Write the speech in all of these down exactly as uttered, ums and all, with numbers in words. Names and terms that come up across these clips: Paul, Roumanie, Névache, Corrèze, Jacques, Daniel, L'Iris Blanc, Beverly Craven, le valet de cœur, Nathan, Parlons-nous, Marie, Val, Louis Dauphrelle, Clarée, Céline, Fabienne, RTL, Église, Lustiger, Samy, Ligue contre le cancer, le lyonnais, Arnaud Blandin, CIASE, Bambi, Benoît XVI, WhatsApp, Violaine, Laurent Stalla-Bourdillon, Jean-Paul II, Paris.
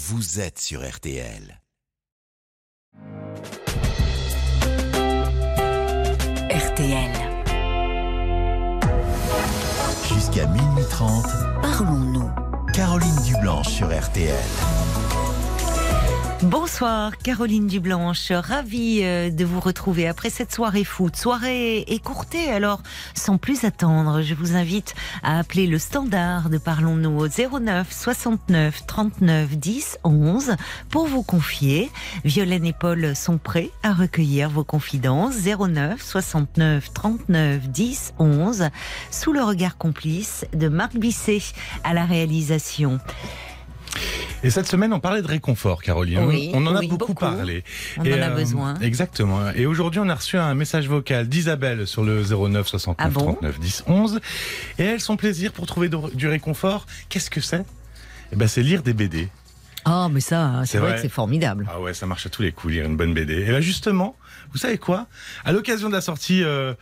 Vous êtes sur R T L. R T L. Jusqu'à minuit trente, parlons-nous. Caroline Dublanche sur R T L. Bonsoir Caroline Dublanche, ravie de vous retrouver après cette soirée foot, soirée écourtée, alors sans plus attendre, je vous invite à appeler le standard de Parlons-nous au zéro neuf soixante-neuf trente-neuf dix onze pour vous confier. Violaine et Paul sont prêts à recueillir vos confidences. Zéro neuf soixante-neuf trente-neuf dix onze, sous le regard complice de Marc Bisset à la réalisation. Et cette semaine, on parlait de réconfort, Caroline. Oui, on en a oui, beaucoup, beaucoup parlé. On et en a euh, besoin. Exactement. Et aujourd'hui, on a reçu un message vocal d'Isabelle sur le zéro neuf soixante-neuf ah bon trente-neuf dix onze. Et elle, son plaisir pour trouver du réconfort, qu'est-ce que c'est ? Eh ben, c'est lire des B D. Ah, oh, mais ça, c'est, c'est vrai, vrai que c'est formidable. Ah ouais, ça marche à tous les coups, lire une bonne B D. Et bien justement, vous savez quoi ? À l'occasion de la sortie... Euh,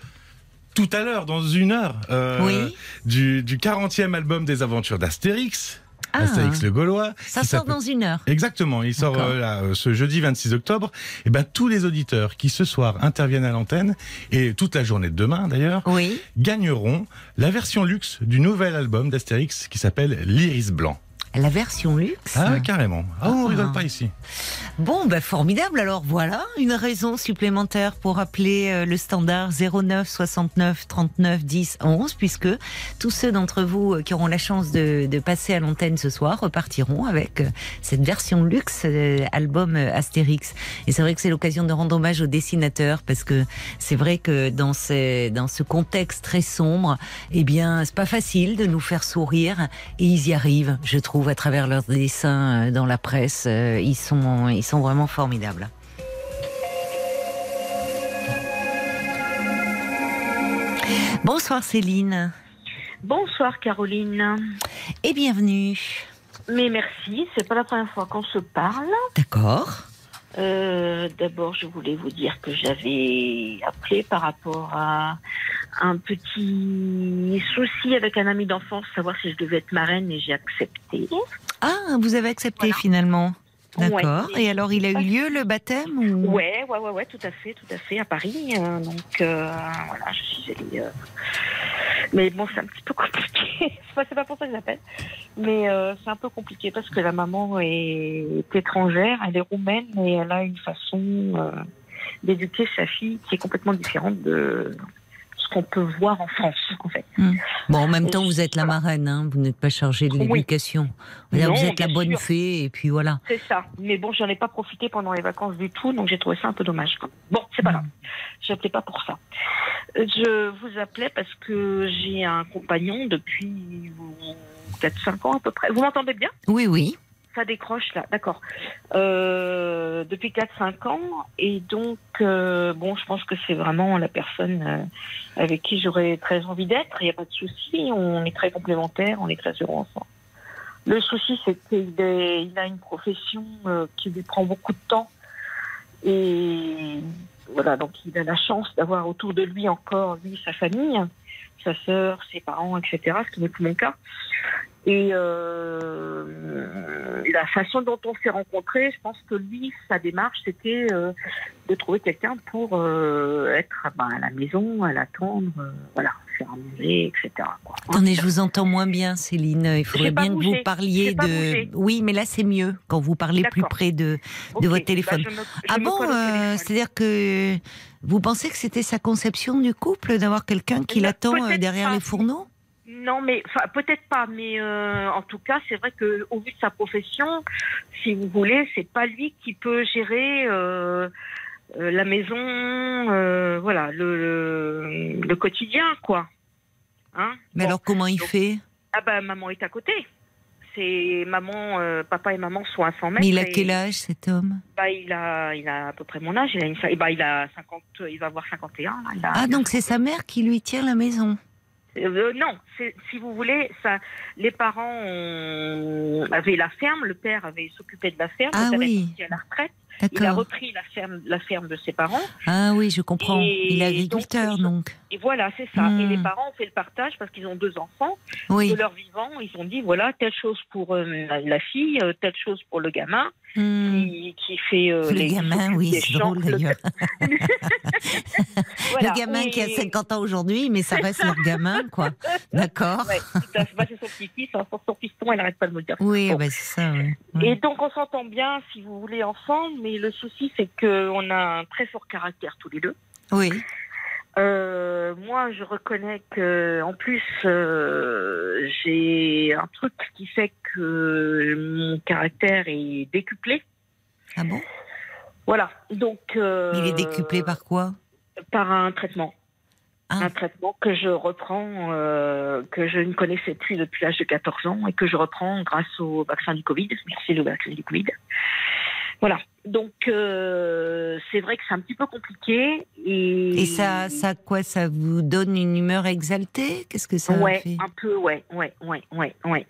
tout à l'heure, dans une heure, euh, oui. du, du quarantième album des aventures d'Astérix... Ah, Astérix Le Gaulois. Ça sort dans une heure. Exactement, il sort euh, là, ce jeudi vingt-six octobre. Et ben, tous les auditeurs qui ce soir interviennent à l'antenne, et toute la journée de demain d'ailleurs, oui. gagneront la version luxe du nouvel album d'Astérix qui s'appelle L'Iris Blanc. La version luxe. Ah, carrément. Ah, on ah. rigole pas ici. Bon, ben formidable. Alors voilà, une raison supplémentaire pour appeler le standard zéro neuf soixante-neuf trente-neuf dix onze, puisque tous ceux d'entre vous qui auront la chance de, de passer à l'antenne ce soir repartiront avec cette version luxe album Astérix. Et c'est vrai que c'est l'occasion de rendre hommage aux dessinateurs, parce que c'est vrai que dans ces, dans ce contexte très sombre, eh bien, c'est pas facile de nous faire sourire, et ils y arrivent, je trouve. À travers leurs dessins dans la presse, ils sont, ils sont vraiment formidables. Bonsoir Céline. Bonsoir Caroline. Et bienvenue. Mais merci, c'est pas la première fois qu'on se parle. D'accord. Euh, d'abord, je voulais vous dire que j'avais appelé par rapport à un petit souci avec un ami d'enfance, savoir si je devais être marraine, et j'ai accepté. Ah, vous avez accepté voilà. finalement. D'accord. Ouais. Et alors, il a eu lieu le baptême ou... Ouais, ouais, ouais, ouais, tout à fait, tout à fait, à Paris. Euh, donc, euh, voilà, je suis allée. Euh... Mais bon, c'est un petit peu compliqué. C'est pas pour ça que j'appelle. Mais euh, c'est un peu compliqué parce que la maman est étrangère, elle est roumaine, et elle a une façon euh, d'éduquer sa fille qui est complètement différente de ce qu'on peut voir en France, en fait. Mmh. Bon, en même temps, vous êtes la marraine, hein, vous n'êtes pas chargée de l'éducation. Oui. Là, non, vous êtes la bonne sûr. fée, et puis voilà. C'est ça. Mais bon, j'en ai pas profité pendant les vacances du tout, donc j'ai trouvé ça un peu dommage. Bon, c'est pas grave. Mmh. J'appelais pas pour ça. Je vous appelais parce que j'ai un compagnon depuis quatre cinq ans à peu près. Vous m'entendez bien ? Oui, oui. Ça décroche là, d'accord. Euh, depuis quatre cinq ans, et donc euh, bon, je pense que c'est vraiment la personne euh, avec qui j'aurais très envie d'être, il n'y a pas de souci, on est très complémentaires, on est très heureux ensemble. Le souci, c'est qu'il est, il a une profession euh, qui lui prend beaucoup de temps, et voilà, donc il a la chance d'avoir autour de lui encore, lui, sa famille, sa sœur, ses parents, et cetera, ce qui n'est plus mon cas. Et euh, la façon dont on s'est rencontrés, je pense que lui, sa démarche, c'était euh, de trouver quelqu'un pour euh, être ben, à la maison, à l'attendre, euh, voilà, faire à manger, et cetera. Quoi. Attendez, je vous entends moins bien, Céline. Il faudrait bien bougé. que vous parliez de... Oui, mais là, c'est mieux quand vous parlez D'accord. plus près de, de okay. votre téléphone. Bah, je me, je ah bon euh, C'est-à-dire que vous pensez que c'était sa conception du couple, d'avoir quelqu'un qui mais l'attend derrière pas. les fourneaux ? Non, mais peut-être pas, mais euh, en tout cas, c'est vrai qu'au vu de sa profession, si vous voulez, c'est pas lui qui peut gérer euh, euh, la maison, euh, voilà, le, le, le quotidien, quoi. Hein ? Mais bon. alors, comment il Donc, fait ? Ah ben, maman est à côté. C'est maman, euh, papa et maman sont à cent mètres. Mais il a et, quel âge, cet homme ? Bah, il a, il a à peu près mon âge. Il a une, et bah, il a cinquante, il va avoir cinquante et un. Là, il a, ah, donc c'est sa mère qui lui tient la maison. Euh, non, c'est, si vous voulez, ça, les parents ont, avaient la ferme, le père avait s'occupé de la ferme, ah, il avait oui. parti à la retraite, Il a repris la ferme, la ferme de ses parents. Ah oui, je comprends. Et il est agriculteur, donc, donc. Et voilà, c'est ça. Mmh. Et les parents ont fait le partage parce qu'ils ont deux enfants. Oui. De leur vivant, ils ont dit, voilà, telle chose pour euh, la fille, telle chose pour le gamin. Mmh. Qui, qui fait... Euh, le les, gamin, oui, c'est drôle d'ailleurs. Le, voilà, le gamin et... qui a cinquante ans aujourd'hui, mais ça reste leur gamin, quoi. D'accord. Ouais, c'est son petit-fils, son piston, elle n'arrête pas de me le dire. Oui, bon. bah, c'est ça, oui. Ouais. Et donc, on s'entend bien, si vous voulez, ensemble, mais le souci, c'est qu'on a un très fort caractère tous les deux. Oui. Euh, moi, je reconnais que, en plus, euh, j'ai un truc qui fait que mon caractère est décuplé. Ah bon? Voilà. Donc. Euh, Il est décuplé par quoi? Par un traitement. Ah. Un traitement que je reprends, euh, que je ne connaissais plus depuis l'âge de quatorze ans et que je reprends grâce au vaccin du Covid. Merci, le vaccin du Covid. Voilà, donc euh, c'est vrai que c'est un petit peu compliqué. Et, et ça, ça quoi, ça vous donne une humeur exaltée? Qu'est-ce que ça ouais, fait? Ouais, un peu, ouais, ouais, ouais, ouais, ouais.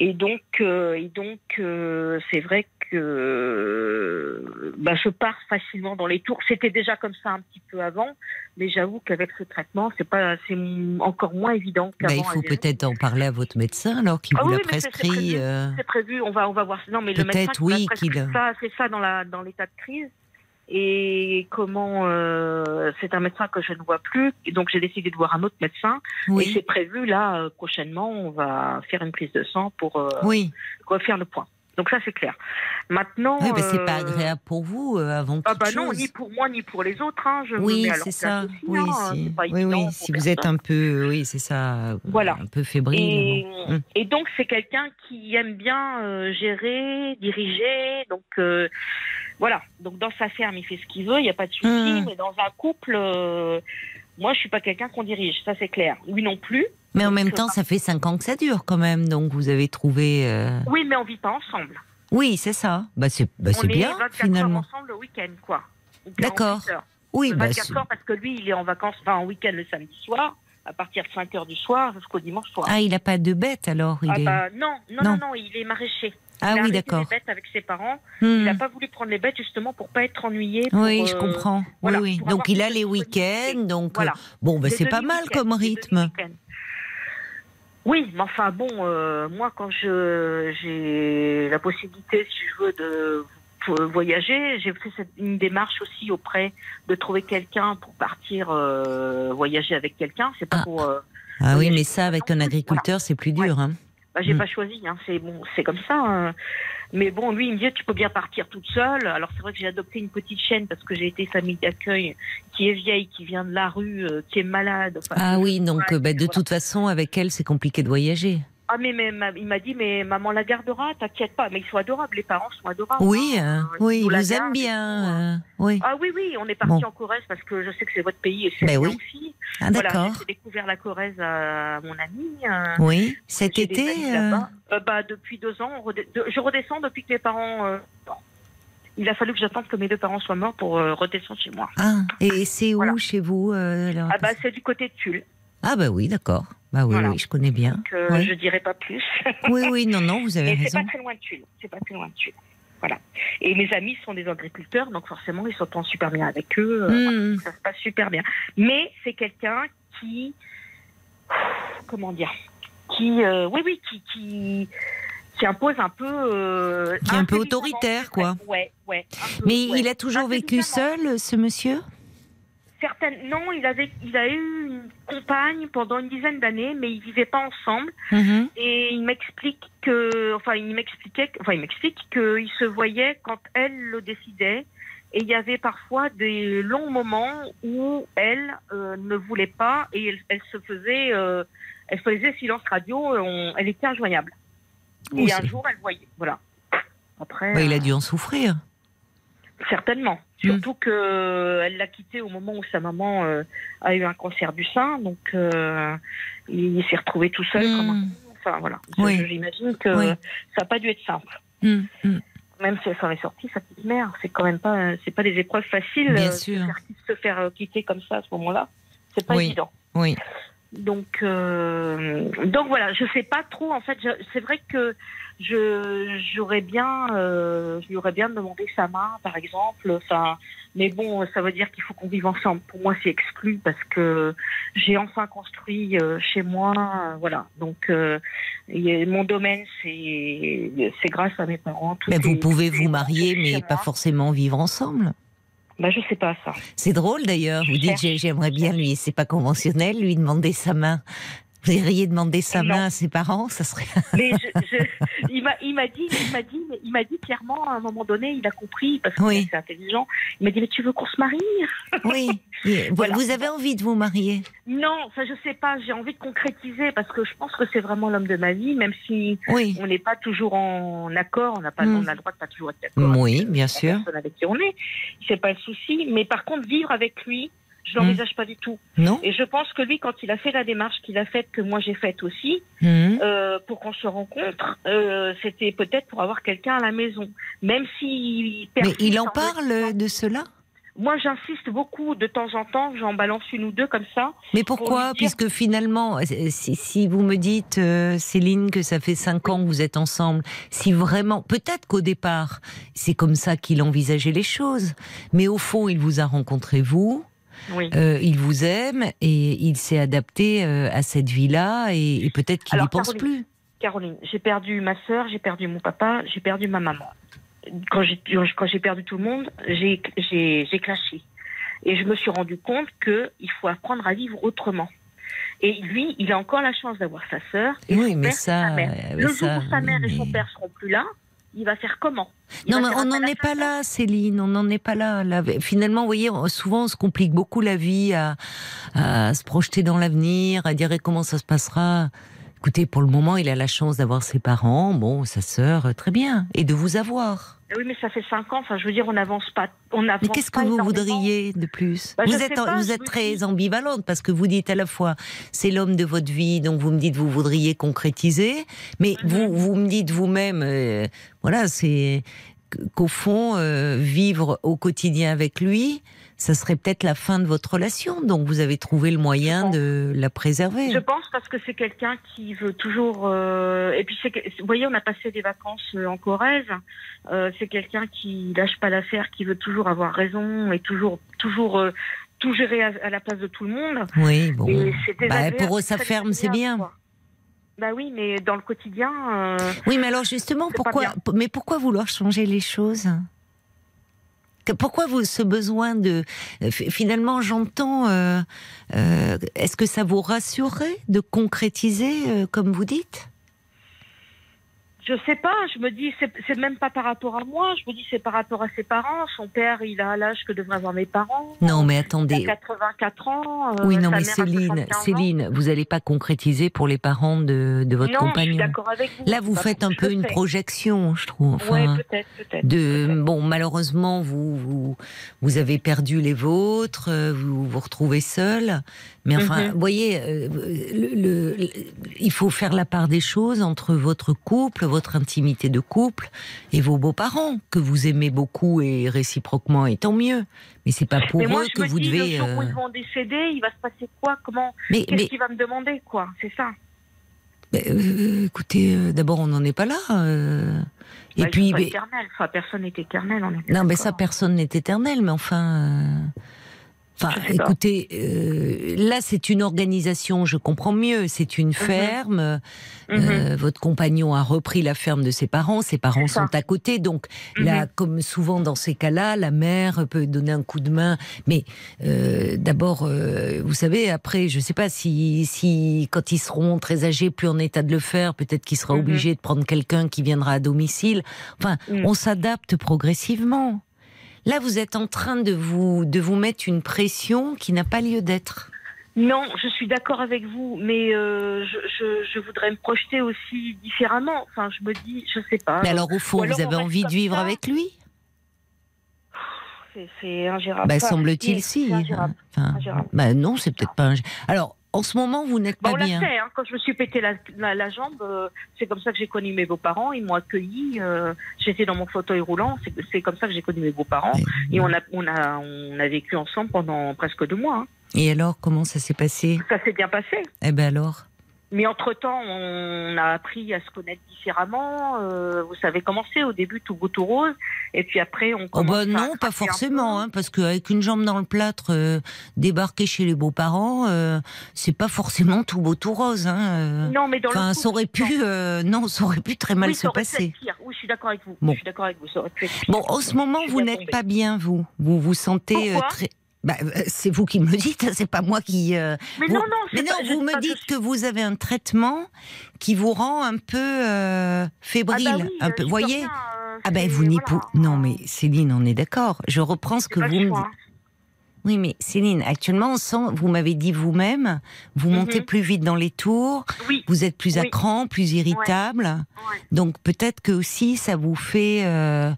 Et donc, euh, et donc, euh, c'est vrai que euh, bah, je pars facilement dans les tours. C'était déjà comme ça un petit peu avant, mais j'avoue qu'avec ce traitement, c'est pas, c'est encore moins évident qu'avant. Bah, il faut peut-être en parler à votre médecin, alors qu'il ah, vous oui, l'a prescrit. C'est prévu, euh... prévu. On va, on va voir. Non, mais le médecin, oui, qu'il ça, c'est ça dans la, dans l'état de crise. Et comment euh, c'est un médecin que je ne vois plus, donc j'ai décidé de voir un autre médecin. Oui. Et c'est prévu là euh, prochainement, on va faire une prise de sang pour euh, oui. refaire le point. Donc ça c'est clair. Maintenant, oui, bah, euh, c'est pas agréable pour vous euh, avant toute chose. Ah bah non, chose. Ni pour moi ni pour les autres. Hein, je oui, c'est ça. Aussi, oui, hein, si, pas oui, oui, si vous êtes un peu, oui, c'est ça. Voilà. Un peu fébrile. Et, bon. et donc c'est quelqu'un qui aime bien euh, gérer, diriger, donc. Euh, Voilà, donc dans sa ferme, il fait ce qu'il veut, il n'y a pas de souci, mmh. mais dans un couple, euh, moi, je ne suis pas quelqu'un qu'on dirige, ça c'est clair. Lui non plus. Mais en même temps, ça fait cinq ans que ça dure quand même, donc vous avez trouvé... Euh... Oui, mais on ne vit pas ensemble. Oui, c'est ça. Bah, c'est bah, bien, finalement. On est vingt-quatre heures ensemble le week-end, quoi. D'accord. Oui, bah, vingt-quatre heures parce que lui, il est en vacances, enfin en week-end le samedi soir, à partir de cinq heures du soir jusqu'au dimanche soir. Ah, il n'a pas de bête alors il ah, est... bah, non, non, non, non, non, il est maraîcher. Ah oui, d'accord. Il a arrêté les bêtes avec ses parents. Hmm. Il n'a pas voulu prendre les bêtes justement pour pas être ennuyé. Pour, oui, je comprends. Euh, voilà, oui, oui. Donc il a les week-ends. Donc voilà. euh, bon, ben, c'est pas mal comme rythme. Oui, mais enfin bon, euh, moi quand je j'ai la possibilité, si je veux, de voyager, j'ai fait cette, une démarche aussi auprès de trouver quelqu'un pour partir euh, voyager avec quelqu'un. C'est pas ah. pour. Euh, ah oui, mais ça avec un agriculteur, voilà. c'est plus dur. Ouais. Hein. Bah, j'ai mmh. pas choisi, hein. c'est bon, c'est comme ça. Hein. Mais bon, lui, il me disait, tu peux bien partir toute seule. Alors, c'est vrai que j'ai adopté une petite chienne parce que j'ai été famille d'accueil qui est vieille, qui vient de la rue, euh, qui est malade. Enfin, ah oui, donc malade, bah, de voilà. toute façon, avec elle, c'est compliqué de voyager. Ah, mais, mais il m'a dit, mais maman la gardera, t'inquiète pas. Mais ils sont adorables, les parents sont adorables. Oui, hein. euh, oui, ils vous aiment bien. Euh, oui. Ah oui, oui, on est parti bon. en Corrèze parce que je sais que c'est votre pays et c'est ben oui. aussi. Ah, voilà, j'ai découvert la Corrèze à mon ami. Oui, cet été euh... Euh, bah, depuis deux ans, rede... de... je redescends depuis que mes parents... Euh... Bon. Il a fallu que j'attende que mes deux parents soient morts pour euh, redescendre chez moi. Ah, et c'est où voilà. chez vous euh, alors... Ah bah, c'est du côté de Tulle. Ah bah oui, d'accord. Bah oui, voilà. oui, je connais bien. Donc, euh, ouais. Je ne dirai pas plus. Oui, oui, non, non, vous avez et raison. C'est pas très loin de Tulle. C'est pas très loin de Tulle. Voilà. Et mes amis sont des agriculteurs, donc forcément, ils s'entendent super bien avec eux. Mmh. Ça se passe super bien. Mais c'est quelqu'un qui, comment dire, qui, euh, oui, oui, qui, qui, qui impose un peu, euh, qui est un peu autoritaire, quoi. Ouais, ouais. Peu, Mais ouais. il a toujours vécu seul, ce monsieur ? Certaines... Non, il avait, il a eu une compagne pendant une dizaine d'années, mais ils vivaient pas ensemble. Mmh. Et il m'explique que, enfin, il m'expliquait, enfin, il m'explique qu'il se voyait quand elle le décidait. Et il y avait parfois des longs moments où elle euh, ne voulait pas et elle, elle se faisait, euh, elle faisait silence radio. On, elle était injoignable. Oui, et un jour, elle voyait. Voilà. Après. Bah, il a dû en souffrir. Certainement. Surtout mmh. qu'elle l'a quitté au moment où sa maman euh, a eu un cancer du sein, donc euh, il s'est retrouvé tout seul. Mmh. Comme un... Enfin voilà, oui. j'imagine que oui. ça n'a pas dû être simple. Mmh. Mmh. Même si elle s'en est sortie, sa petite mère, c'est quand même pas, c'est pas des épreuves faciles. Bien euh, sûr. Se faire, se faire quitter comme ça à ce moment-là, c'est pas oui. évident. Oui. Donc, euh, donc voilà, je sais pas trop. En fait, je, c'est vrai que je j'aurais bien, euh, je lui aurais bien demandé sa main, par exemple. Enfin, mais bon, ça veut dire qu'il faut qu'on vive ensemble. Pour moi, c'est exclu parce que j'ai enfin construit euh, chez moi, euh, voilà. Donc, euh, et mon domaine, c'est c'est grâce à mes parents. Mais vous est, pouvez vous marier, mais pas forcément vivre ensemble. Bah, je sais pas ça. C'est drôle d'ailleurs, je vous cherche. dites j'aimerais bien lui, c'est pas conventionnel, lui demander sa main. Vous iriez demander sa non. main à ses parents, ça serait. Mais je, je, il m'a, il m'a dit, il m'a dit, il m'a dit clairement à un moment donné, il a compris parce que oui. c'est intelligent. Il m'a dit mais tu veux qu'on se marie ? Oui. Voilà. Vous avez envie de vous marier ? Non, ça je sais pas. J'ai envie de concrétiser parce que je pense que c'est vraiment l'homme de ma vie, même si oui. on n'est pas toujours en accord, on n'a pas, mmh. on a le droit de pas toujours être d'accord. Oui, avec, bien sûr. Avec qui on est, c'est pas le souci. Mais par contre, vivre avec lui. Je l'envisage mmh. pas du tout. Non. Et je pense que lui, quand il a fait la démarche qu'il a faite, que moi j'ai faite aussi, mmh. euh, pour qu'on se rencontre, euh, c'était peut-être pour avoir quelqu'un à la maison. Même s'il perd. Mais il en parle de cela ? Moi, j'insiste beaucoup, de temps en temps, j'en balance une ou deux comme ça. Mais pourquoi ? Pour Puisque finalement, si, si vous me dites, euh, Céline, que ça fait cinq ans que vous êtes ensemble, si vraiment, peut-être qu'au départ, c'est comme ça qu'il envisageait les choses, mais au fond, il vous a rencontré vous. Oui. Euh, il vous aime et il s'est adapté euh, à cette vie-là et, et peut-être qu'il n'y pense plus. Caroline, j'ai perdu ma sœur, j'ai perdu mon papa, j'ai perdu ma maman. Quand j'ai, quand j'ai perdu tout le monde, j'ai, j'ai, j'ai clashé. Et je me suis rendu compte qu'il faut apprendre à vivre autrement. Et lui, il a encore la chance d'avoir sa sœur et oui, son mais père ça, et sa mère. Mais le jour ça, où sa mère mais... et son père seront plus là, il va faire comment ? Il non, mais on n'en est pas là, Céline, on n'en est pas là, là. Finalement, vous voyez, souvent on se complique beaucoup la vie à, à se projeter dans l'avenir, à dire comment ça se passera. Écoutez, pour le moment, il a la chance d'avoir ses parents, bon, sa sœur, très bien, et de vous avoir. Oui, mais ça fait cinq ans, enfin, je veux dire, on n'avance pas. On avance mais qu'est-ce que vous voudriez de plus ? bah, Vous êtes, pas, vous êtes très dis... ambivalente, parce que vous dites à la fois, c'est l'homme de votre vie, donc vous me dites, vous voudriez concrétiser, mais mm-hmm. vous, vous me dites vous-même, euh, voilà, c'est qu'au fond, euh, vivre au quotidien avec lui, ça serait peut-être la fin de votre relation, donc vous avez trouvé le moyen de la préserver. Je pense parce que c'est quelqu'un qui veut toujours... Euh, et puis, c'est, vous voyez, on a passé des vacances en Corrèze, euh, c'est quelqu'un qui lâche pas l'affaire, qui veut toujours avoir raison, et toujours... toujours euh, tout gérer à, à la place de tout le monde. Oui, bon. Bah, pour eux, ça ferme, c'est bien. Quoi. Bah oui, mais dans le quotidien... Euh, oui, mais alors justement, pourquoi, mais pourquoi vouloir changer les choses ? Pourquoi vous, ce besoin de... Finalement, j'entends... Euh, euh, est-ce que ça vous rassurerait de concrétiser, euh, comme vous dites ? Je sais pas, je me dis, c'est, c'est même pas par rapport à moi, je me dis c'est par rapport à ses parents. Son père, il a l'âge que devraient avoir mes parents. Non, mais attendez. Il a quatre-vingt-quatre ans. Euh, oui, non, mais Céline, Céline, vous n'allez pas concrétiser pour les parents de, de votre non, compagnon. Non, je suis d'accord avec vous. Là, vous faites un peu une projection, je trouve. Enfin, oui, peut-être, peut-être. De, peut-être. Bon, malheureusement, vous, vous, vous avez perdu les vôtres, vous vous retrouvez seul. Mais enfin, mm-hmm. vous voyez, euh, le, le, le, il faut faire la part des choses entre votre couple, votre intimité de couple et vos beaux-parents, que vous aimez beaucoup et réciproquement, et tant mieux. Mais c'est pas pour mais moi, eux que vous dis, devez... Mais moi, je me dis, le jour où ils vont décéder, il va se passer quoi ? Comment ? Mais, Qu'est-ce mais... qu'il va me demander, quoi ? C'est ça. Bah, euh, écoutez, euh, d'abord, on n'en est pas là. Euh... Et bah, puis... Mais... Éternel. Enfin, personne n'est éternel. On est non, d'accord. mais ça, personne n'est éternel, mais enfin... Euh... Enfin, écoutez, euh, là c'est une organisation, je comprends mieux, c'est une ferme, mm-hmm. Euh, mm-hmm. votre compagnon a repris la ferme de ses parents, ses parents sont à côté, donc mm-hmm. là, comme souvent dans ces cas-là, la mère peut donner un coup de main, mais euh, d'abord, euh, vous savez, après, je ne sais pas si, si quand ils seront très âgés, plus en état de le faire, peut-être qu'il sera mm-hmm. obligé de prendre quelqu'un qui viendra à domicile, enfin, mm. on s'adapte progressivement. Là, vous êtes en train de vous, de vous mettre une pression qui n'a pas lieu d'être. Non, je suis d'accord avec vous, mais euh, je, je, je voudrais me projeter aussi différemment. Enfin, je me dis, je sais pas. Mais alors, au fond, alors, vous avez envie de vivre ça. Avec lui ? C'est, c'est ingérable. Bah, semble-t-il, oui, si. C'est ingérable. Enfin, ingérable. Bah, non, c'est peut-être pas ingérable. Alors, en ce moment, vous n'êtes pas bon, on bien. On l'a fait, hein, quand je me suis pété la, la, la jambe, euh, c'est comme ça que j'ai connu mes beaux-parents, ils m'ont accueilli, euh, j'étais dans mon fauteuil roulant, c'est, c'est comme ça que j'ai connu mes beaux-parents, et on a, on, a, on a vécu ensemble pendant presque deux mois. Hein. Et alors, comment ça s'est passé? Ça s'est bien passé. Eh bien alors? Mais entre-temps, on a appris à se connaître différemment. Euh, vous savez comment c'est, au début, tout beau, tout rose. Et puis après, on commence oh bah non, à pas forcément, un hein, parce qu'avec une jambe dans le plâtre, euh, débarquer chez les beaux-parents, euh, c'est pas forcément tout beau, tout rose. Hein. Non, mais dans enfin, le coup, ça aurait pu, euh, non, ça aurait pu très mal oui, se passer. Pire. Oui, je suis d'accord avec vous. Bon, je suis d'accord avec vous. Ça aurait pu être pire. Bon, en ce moment, vous n'êtes pas bien, vous. Vous vous sentez euh, très. Bah, c'est vous qui me le dites, c'est pas moi qui... Euh, mais vous... non, non, mais non pas, vous me dites que... que vous avez un traitement qui vous rend un peu euh, fébrile, ah bah oui, un peu, voyez bien, euh, ah ben bah, vous n'y voilà. pou... Non mais Céline, on est d'accord, je reprends ce que vous me dites. Oui, mais Céline, actuellement, on sent, vous m'avez dit vous-même, vous mm-hmm. montez plus vite dans les tours, oui. vous êtes plus oui. à cran, plus irritable. Ouais. Ouais. Donc peut-être que aussi, ça vous fait euh,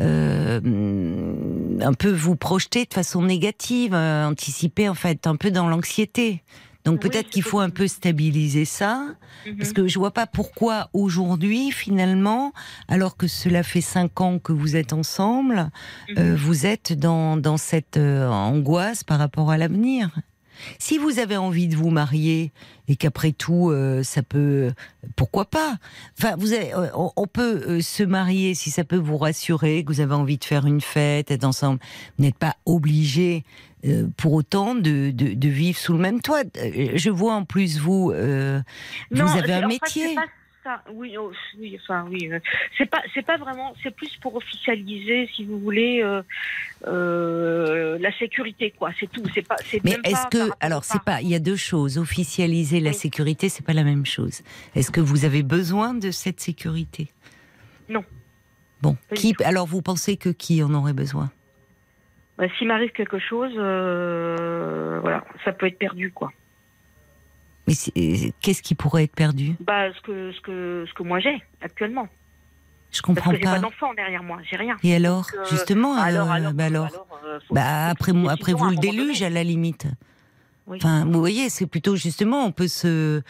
euh, un peu vous projeter de façon négative, euh, anticiper, en fait, un peu dans l'anxiété. Donc peut-être oui, qu'il faut un peu stabiliser ça, mm-hmm. parce que je vois pas pourquoi aujourd'hui, finalement, alors que cela fait cinq ans que vous êtes ensemble, mm-hmm. euh, vous êtes dans, dans cette euh, angoisse par rapport à l'avenir. Si vous avez envie de vous marier et qu'après tout, euh, ça peut, pourquoi pas? Enfin, vous avez, euh, on peut euh, se marier si ça peut vous rassurer, que vous avez envie de faire une fête, être ensemble. Vous n'êtes pas obligé euh, pour autant de, de, de vivre sous le même toit. Je vois en plus vous, euh, non, vous avez un métier. Oui, oh, oui, enfin, oui. C'est pas, c'est pas vraiment. C'est plus pour officialiser, si vous voulez, euh, euh, la sécurité, quoi. C'est tout. C'est pas. C'est mais est-ce que, alors, c'est pas. Il y a deux choses. Officialiser la oui. sécurité, c'est pas la même chose. Est-ce que vous avez besoin de cette sécurité? Non. Bon. Qui, alors, vous pensez que qui en aurait besoin? Bah, s'il m'arrive quelque chose, euh, voilà, ça peut être perdu, quoi. Mais qu'est-ce qui pourrait être perdu? Bah, ce que, ce que, ce que moi j'ai actuellement. Je comprends pas. Parce que j'ai pas d'enfant derrière moi, j'ai rien. Et alors? Donc, justement, alors, alors, bah alors, alors bah après, moi, après vous le déluge à la limite. Oui. Enfin, vous voyez, c'est plutôt justement, on peut se,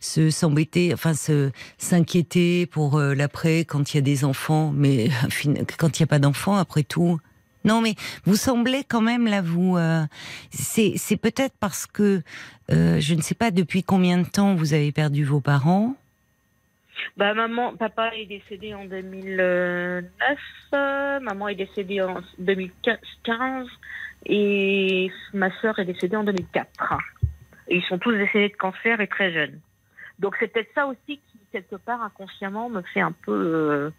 se s'embêter, enfin se s'inquiéter pour euh, l'après quand il y a des enfants, mais quand il n'y a pas d'enfants, après tout. Non, mais vous semblez quand même là vous. Euh, c'est c'est peut-être parce que euh, je ne sais pas depuis combien de temps vous avez perdu vos parents. Bah maman, papa est décédé en deux mille neuf, euh, maman est décédée en deux mille quinze et ma sœur est décédée en deux mille quatre. Et ils sont tous décédés de cancer et très jeunes. Donc c'est peut-être ça aussi qui quelque part inconsciemment me fait un peu euh,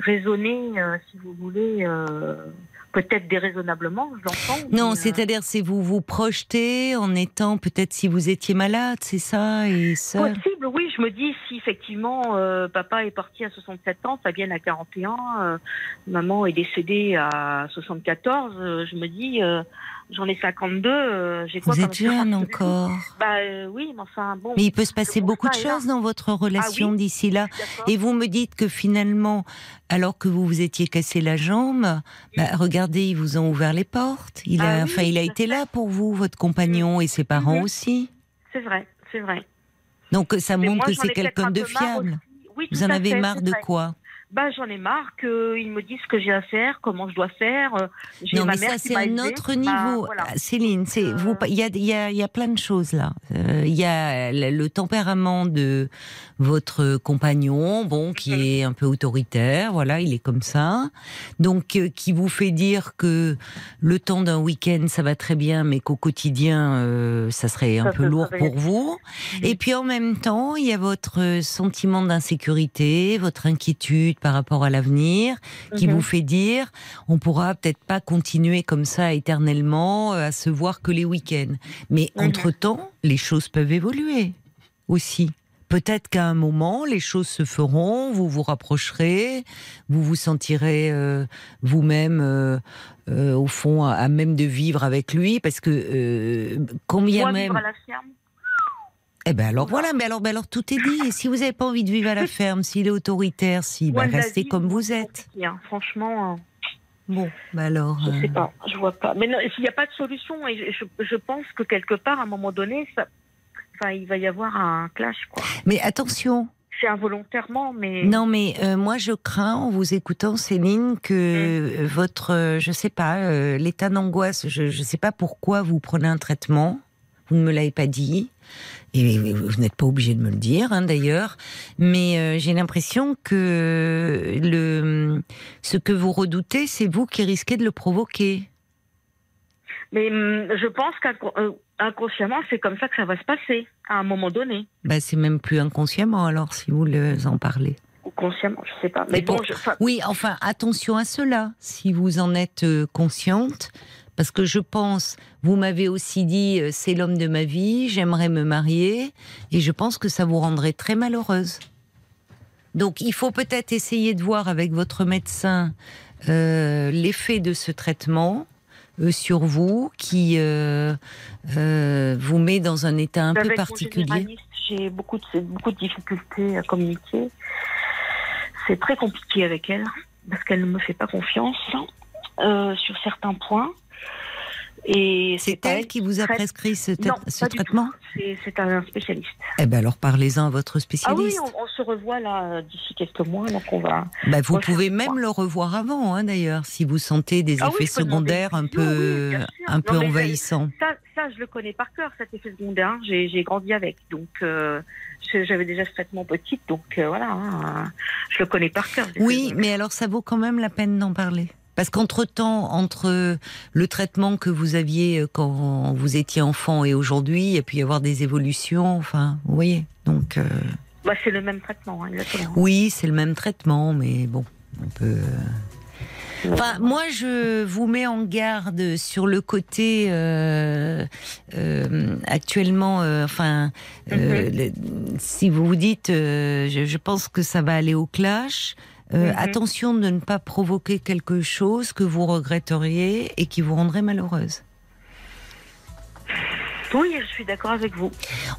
raisonner, euh, si vous voulez. Euh, Peut-être déraisonnablement, je l'entends. Non, mais... c'est-à-dire c'est vous vous projetez en étant peut-être si vous étiez malade, c'est ça et ça. Possible, oui. Je me dis si effectivement euh, papa est parti à soixante-sept ans, Fabienne à quarante et un, euh, maman est décédée à soixante-quatorze. Euh, je me dis euh, j'en ai cinquante-deux. Euh, j'ai quoi vous êtes jeune encore. Bah euh, oui, mais enfin bon. Mais il peut se passer beaucoup de choses dans votre relation ah, oui, d'ici là. Et vous me dites que finalement, alors que vous vous étiez cassé la jambe, bah, regardez. Ils vous ont ouvert les portes. Il a, ah oui, enfin, il a été fait. Là pour vous, votre compagnon et ses parents mm-hmm. aussi. C'est vrai, c'est vrai. Donc ça mais montre moi, que c'est quelqu'un de fiable. Oui, vous en avez fait, marre de vrai. Quoi bah, j'en ai marre qu'ils me disent ce que j'ai à faire, comment je dois faire. J'ai non, ma mais mère ça c'est un autre niveau, bah, voilà. Céline. C'est euh... vous. Il y a, y a, y a plein de choses là. Il euh, y a le tempérament de votre compagnon, bon, qui mm-hmm. est un peu autoritaire. Voilà, il est comme ça. Donc, euh, qui vous fait dire que le temps d'un week-end, ça va très bien, mais qu'au quotidien, euh, ça serait un ça peu lourd travailler. Pour vous. Mm-hmm. Et puis en même temps, il y a votre sentiment d'insécurité, votre inquiétude. Par rapport à l'avenir, qui mm-hmm. vous fait dire on pourra peut-être pas continuer comme ça éternellement à se voir que les week-ends. Mais mm-hmm. entre-temps, les choses peuvent évoluer aussi. Peut-être qu'à un moment, les choses se feront, vous vous rapprocherez, vous vous sentirez euh, vous-même euh, euh, au fond à, à même de vivre avec lui, parce que euh, combien même... Vivre à la ferme. Eh ben alors voilà, mais alors, ben alors tout est dit. Et si vous n'avez pas envie de vivre à la ferme, s'il est autoritaire, si, ben restez comme vous êtes. Franchement. Bon, ben alors. Je ne sais pas, je vois pas. Mais s'il n'y a pas de solution, et je, je pense que quelque part, à un moment donné, ça, enfin, il va y avoir un clash, quoi. Mais attention. C'est involontairement, mais... Non, mais euh, moi, je crains, en vous écoutant, Céline, que mmh. votre, euh, je ne sais pas, euh, l'état d'angoisse, je ne sais pas pourquoi vous prenez un traitement. Vous ne me l'avez pas dit. Et vous n'êtes pas obligé de me le dire, hein, d'ailleurs. Mais euh, j'ai l'impression que le, ce que vous redoutez, c'est vous qui risquez de le provoquer. Mais je pense qu'inconsciemment, c'est comme ça que ça va se passer, à un moment donné. Bah, c'est même plus inconsciemment, alors, si vous en parlez. Ou consciemment, je ne sais pas. Mais bon, bon, je, fin... Oui, enfin, attention à cela, si vous en êtes consciente. Parce que je pense, vous m'avez aussi dit, euh, c'est l'homme de ma vie, j'aimerais me marier, et je pense que ça vous rendrait très malheureuse. Donc il faut peut-être essayer de voir avec votre médecin euh, l'effet de ce traitement euh, sur vous, qui euh, euh, vous met dans un état un peu particulier. J'ai beaucoup de, beaucoup de difficultés à communiquer. C'est très compliqué avec elle, parce qu'elle ne me fait pas confiance euh, sur certains points. Et c'est, c'est elle, elle qui vous a prescrit ce, tra- non, ce traitement ? c'est, c'est un spécialiste. Eh bien alors parlez-en à votre spécialiste. Ah oui, on, on se revoit là d'ici quelques mois. Donc on va. Bah, vous pouvez même quoi. le revoir avant, hein, d'ailleurs, si vous sentez des ah effets oui, secondaires un peu, oui, un peu non, envahissants. Ça, ça, je le connais par cœur, cet effet secondaire. Hein, j'ai, j'ai grandi avec, donc euh, j'avais déjà ce traitement petite, donc euh, voilà, hein, je le connais par cœur. Oui, mais alors ça vaut quand même la peine d'en parler. Parce qu'entre-temps, entre le traitement que vous aviez quand vous étiez enfant et aujourd'hui, il y a pu y avoir des évolutions, enfin, vous voyez, donc... Euh... Bah, c'est le même traitement, hein, exactement. Oui, c'est le même traitement, mais bon, on peut... Enfin, moi, je vous mets en garde sur le côté euh, euh, actuellement. Euh, enfin, euh, mm-hmm. le, si vous vous dites, euh, je, je pense que ça va aller au clash. Euh, mm-hmm. Attention de ne pas provoquer quelque chose que vous regretteriez et qui vous rendrait malheureuse. Oui, je suis d'accord avec vous.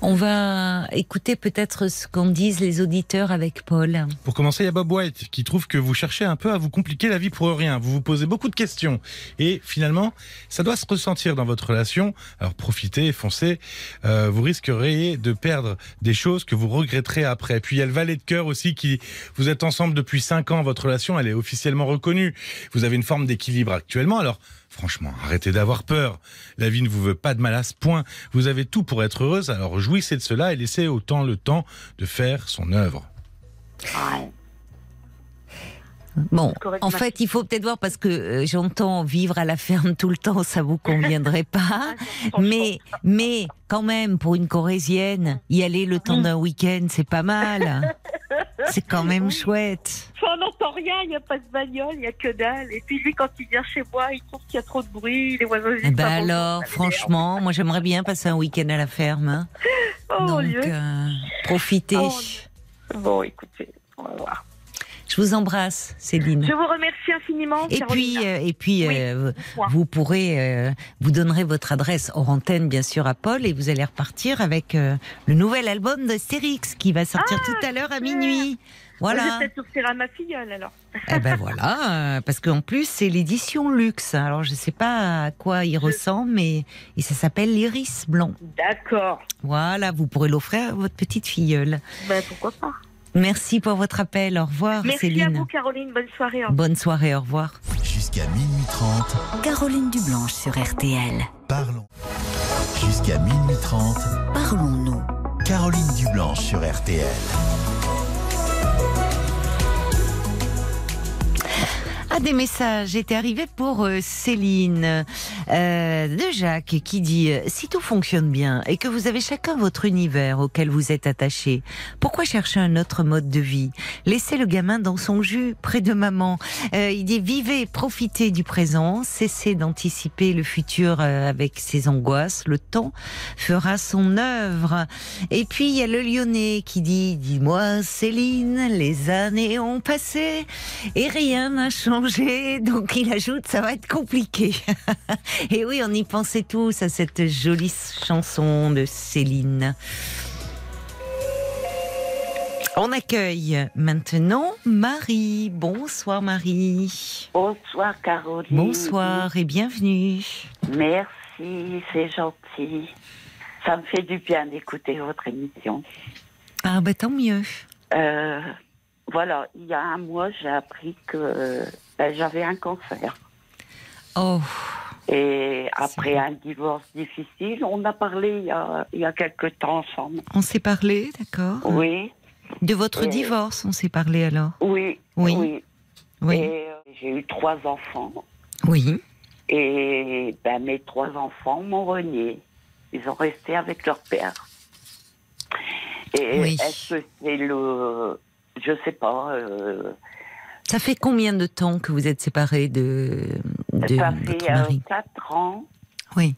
On va écouter peut-être ce qu'en disent les auditeurs avec Paul. Pour commencer, il y a Bob White qui trouve que vous cherchez un peu à vous compliquer la vie pour rien. Vous vous posez beaucoup de questions. Et finalement, ça doit se ressentir dans votre relation. Alors profitez, foncez. Euh, vous risqueriez de perdre des choses que vous regretterez après. Puis il y a le valet de cœur aussi qui... Vous êtes ensemble depuis cinq ans. Votre relation, elle est officiellement reconnue. Vous avez une forme d'équilibre actuellement. Alors... Franchement, arrêtez d'avoir peur. La vie ne vous veut pas de mal à ce point. Vous avez tout pour être heureuse, alors jouissez de cela et laissez autant le temps de faire son œuvre. Bon, en fait, il faut peut-être voir, parce que euh, j'entends vivre à la ferme tout le temps, ça vous conviendrait pas. Mais, mais quand même, pour une Corrézienne, y aller le temps d'un week-end, c'est pas mal. C'est quand même chouette. On n'entend rien, il n'y a pas de bagnole, il n'y a que dalle. Et puis lui, quand il vient chez moi, il trouve qu'il y a trop de bruit, les oiseaux... Eh ben alors, franchement, moi j'aimerais bien passer un week-end à la ferme. Hein. Oh, donc, euh, profitez. Oh, bon, écoutez, on va voir. Je vous embrasse, Céline. Je vous remercie infiniment. Et Caroline. puis, euh, et puis oui, euh, vous pourrez, euh, vous donnerez votre adresse hors antenne, bien sûr, à Paul, et vous allez repartir avec euh, le nouvel album d'Astérix qui va sortir ah, tout à l'heure à minuit. Voilà. Je vais peut-être offrir à ma filleule, alors. Eh ben voilà, euh, parce qu'en plus, c'est l'édition luxe. Alors, je ne sais pas à quoi il je... ressemble, mais et ça s'appelle L'Iris Blanc. D'accord. Voilà, vous pourrez l'offrir à votre petite filleule. Ben, pourquoi pas. Merci pour votre appel. Au revoir, Merci Céline. Merci à vous, Caroline. Bonne soirée. Bonne soirée. Au revoir. Jusqu'à minuit trente. Caroline Dublanche sur R T L. Parlons. Jusqu'à minuit trente. Parlons-nous. Caroline Dublanche sur R T L. Ah, des messages étaient arrivés pour euh, Céline euh, de Jacques qui dit « Si tout fonctionne bien et que vous avez chacun votre univers auquel vous êtes attaché, pourquoi chercher un autre mode de vie ? Laissez le gamin dans son jus, près de maman. Euh, » Il dit « Vivez, profitez du présent, cessez d'anticiper le futur euh, avec ses angoisses, le temps fera son œuvre. » Et puis il y a le Lyonnais qui dit « Dis-moi Céline, les années ont passé et rien n'a changé. » Donc il ajoute, ça va être compliqué. Et oui, on y pensait tous à cette jolie chanson de Céline. On accueille maintenant Marie. Bonsoir Marie. Bonsoir Caroline. Bonsoir et bienvenue. Merci, c'est gentil. Ça me fait du bien d'écouter votre émission. Ah bah tant mieux. Euh... Voilà, il y a un mois, j'ai appris que euh, j'avais un cancer. Oh, Et après un divorce difficile, on a parlé il y a, il y a quelques temps ensemble. On s'est parlé, d'accord. Oui. De votre et... divorce, on s'est parlé alors. Oui, oui, oui. oui. Et euh, j'ai eu trois enfants. Oui. Et ben, mes trois enfants m'ont renié. Ils ont resté avec leur père. Et oui. Est-ce que c'est le... Je sais pas... Euh... Ça fait combien de temps que vous êtes séparés de, de Ça fait euh, quatre ans. Oui.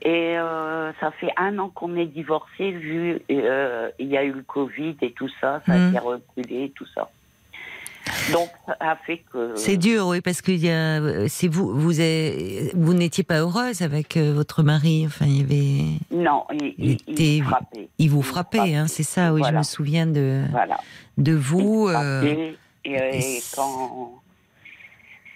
Et euh, ça fait un an qu'on est divorcés, vu il euh, y a eu le Covid et tout ça, ça mmh. a été reculé et tout ça. Donc, ça a fait que... C'est dur, oui, parce que y a, c'est vous, vous, avez, vous n'étiez pas heureuse avec votre mari, enfin, il y avait... Non, il, il, il, était, il frappait. Il vous frappait, il frappait. Hein, c'est ça, oui, voilà. Je me souviens de, voilà. de vous... Et quand,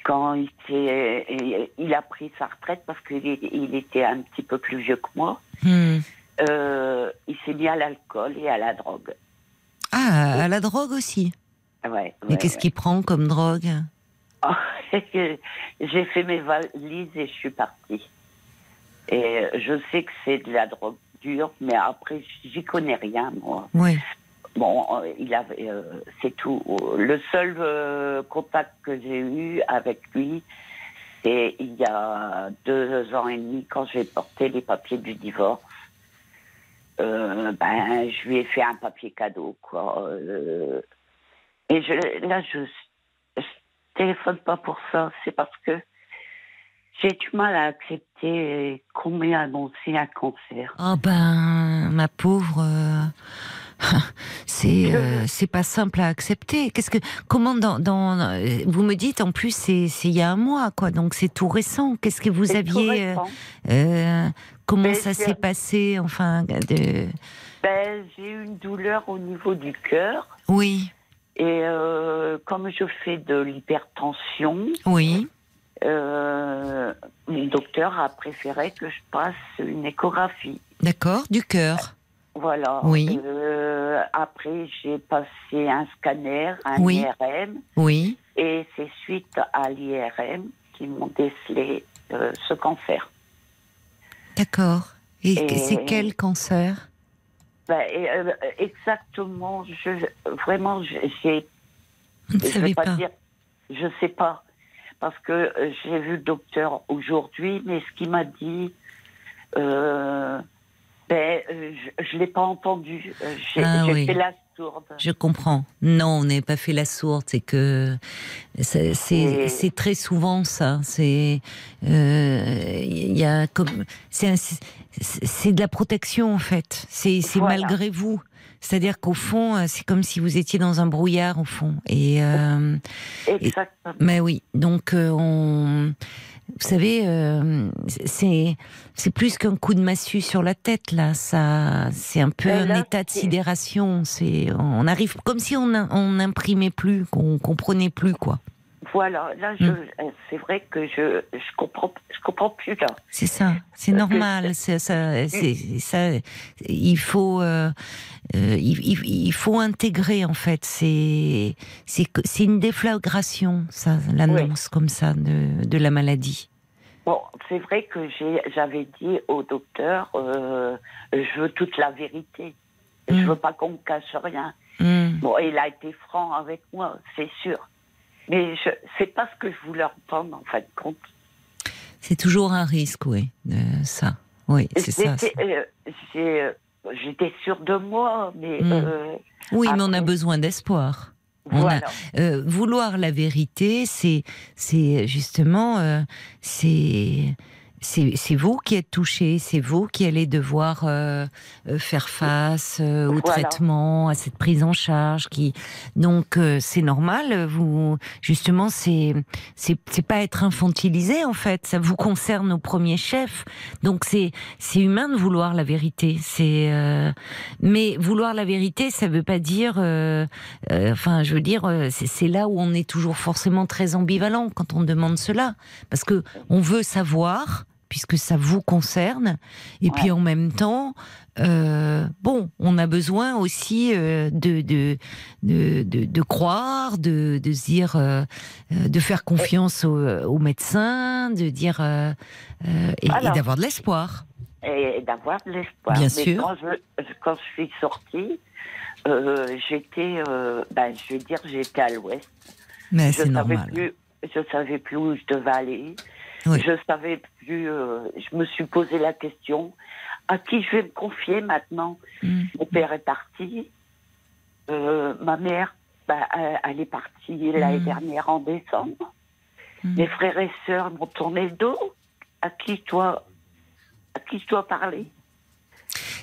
quand il, était, il a pris sa retraite, parce qu'il il était un petit peu plus vieux que moi, mmh. euh, il s'est mis à l'alcool et à la drogue. Ah, et... à la drogue aussi. Ouais, ouais. Mais qu'est-ce ouais. qu'il prend comme drogue? J'ai fait mes valises et je suis partie. Et je sais que c'est de la drogue dure, mais après, j'y connais rien, moi. Oui. Bon, il avait, euh, c'est tout. Le seul euh, contact que j'ai eu avec lui, c'est il y a deux ans et demi, quand j'ai porté les papiers du divorce. Euh, ben, je lui ai fait un papier cadeau, quoi. Euh, et je, là, je, je téléphone pas pour ça. C'est parce que j'ai du mal à accepter qu'on m'ait annoncé un cancer. Oh ben, ma pauvre... C'est euh, c'est pas simple à accepter. Qu'est-ce que comment dans, dans vous me dites en plus c'est c'est il y a un mois quoi, donc c'est tout récent. Qu'est-ce que vous c'est aviez euh, comment ben, ça s'est passé enfin de... Ben j'ai eu une douleur au niveau du cœur. Oui. Et euh, comme je fais de l'hypertension. Oui. Euh, mon docteur a préféré que je passe une échographie. D'accord, du cœur. Voilà. Oui. Euh, après, j'ai passé un scanner, un oui. I R M. Oui. Et c'est suite à l'I R M qu'ils m'ont décelé euh, ce cancer. D'accord. Et, et c'est quel cancer? Bah, et, euh, exactement. Je, vraiment, j'ai. Vous ne savez pas. Dire, je ne sais pas. Parce que j'ai vu le docteur aujourd'hui, mais ce qu'il m'a dit. Euh, Ben, je ne l'ai pas entendu. J'ai, ah, j'ai oui. fait la sourde. Je comprends. Non, on n'avait pas fait la sourde. C'est que c'est, c'est, et... c'est très souvent ça. C'est euh, y a comme c'est, un, c'est c'est de la protection en fait. C'est, c'est voilà. malgré vous. C'est-à-dire qu'au fond, c'est comme si vous étiez dans un brouillard, au fond. Et, euh, exactement. Et, mais oui, donc euh, on, vous savez, euh, c'est c'est plus qu'un coup de massue sur la tête là. Ça, c'est un peu là, un état de sidération. C'est on arrive comme si on on n'imprimait plus, qu'on comprenait plus quoi. Voilà, là, je, mmh. c'est vrai que je je comprends je comprends plus là. C'est ça, c'est normal, c'est, ça, c'est, ça, il faut euh, il, il faut intégrer en fait. C'est c'est c'est une déflagration, ça, l'annonce oui. comme ça de de la maladie. Bon, c'est vrai que j'ai j'avais dit au docteur, euh, je veux toute la vérité, mmh. je veux pas qu'on me cache rien. Mmh. Bon, il a été franc avec moi, c'est sûr. Mais je, c'est pas ce que je voulais entendre, en fin de compte. C'est toujours un risque, oui, euh, ça. Oui, c'est ça. ça. Euh, j'ai, euh, j'étais sûre de moi, mais... Mmh. Euh, oui, après... mais on a besoin d'espoir. Voilà. On a, euh, vouloir la vérité, c'est, c'est justement... Euh, c'est... C'est, c'est vous qui êtes touché, c'est vous qui allez devoir euh, faire face euh, au voilà. traitement, à cette prise en charge. Qui... Donc euh, c'est normal. Vous justement, c'est, c'est c'est pas être infantilisé en fait. Ça vous concerne au premier chef. Donc c'est c'est humain de vouloir la vérité. C'est euh... mais vouloir la vérité, ça veut pas dire. Euh, euh, enfin, je veux dire, c'est, c'est là où on est toujours forcément très ambivalent quand on demande cela, parce que on veut savoir. puisque ça vous concerne. Et ouais. puis en même temps, euh, bon, on a besoin aussi euh, de, de, de, de, de croire, de, de se dire, euh, de faire confiance aux au médecins, de dire euh, euh, et, Alors, et d'avoir de l'espoir. Et d'avoir de l'espoir. Bien Mais sûr. Quand je, quand je suis sortie, euh, j'étais, euh, ben, je vais dire, j'étais à l'ouest. Mais c'est normal. Plus, je savais plus où je devais aller. Oui. Je savais plus. Euh, je me suis posé la question à qui je vais me confier maintenant. Mmh. Mon père est parti. Euh, ma mère, bah, elle est partie mmh. l'année dernière en décembre. Mmh. Mes frères et sœurs m'ont tourné le dos. À qui je dois, à qui je dois parler?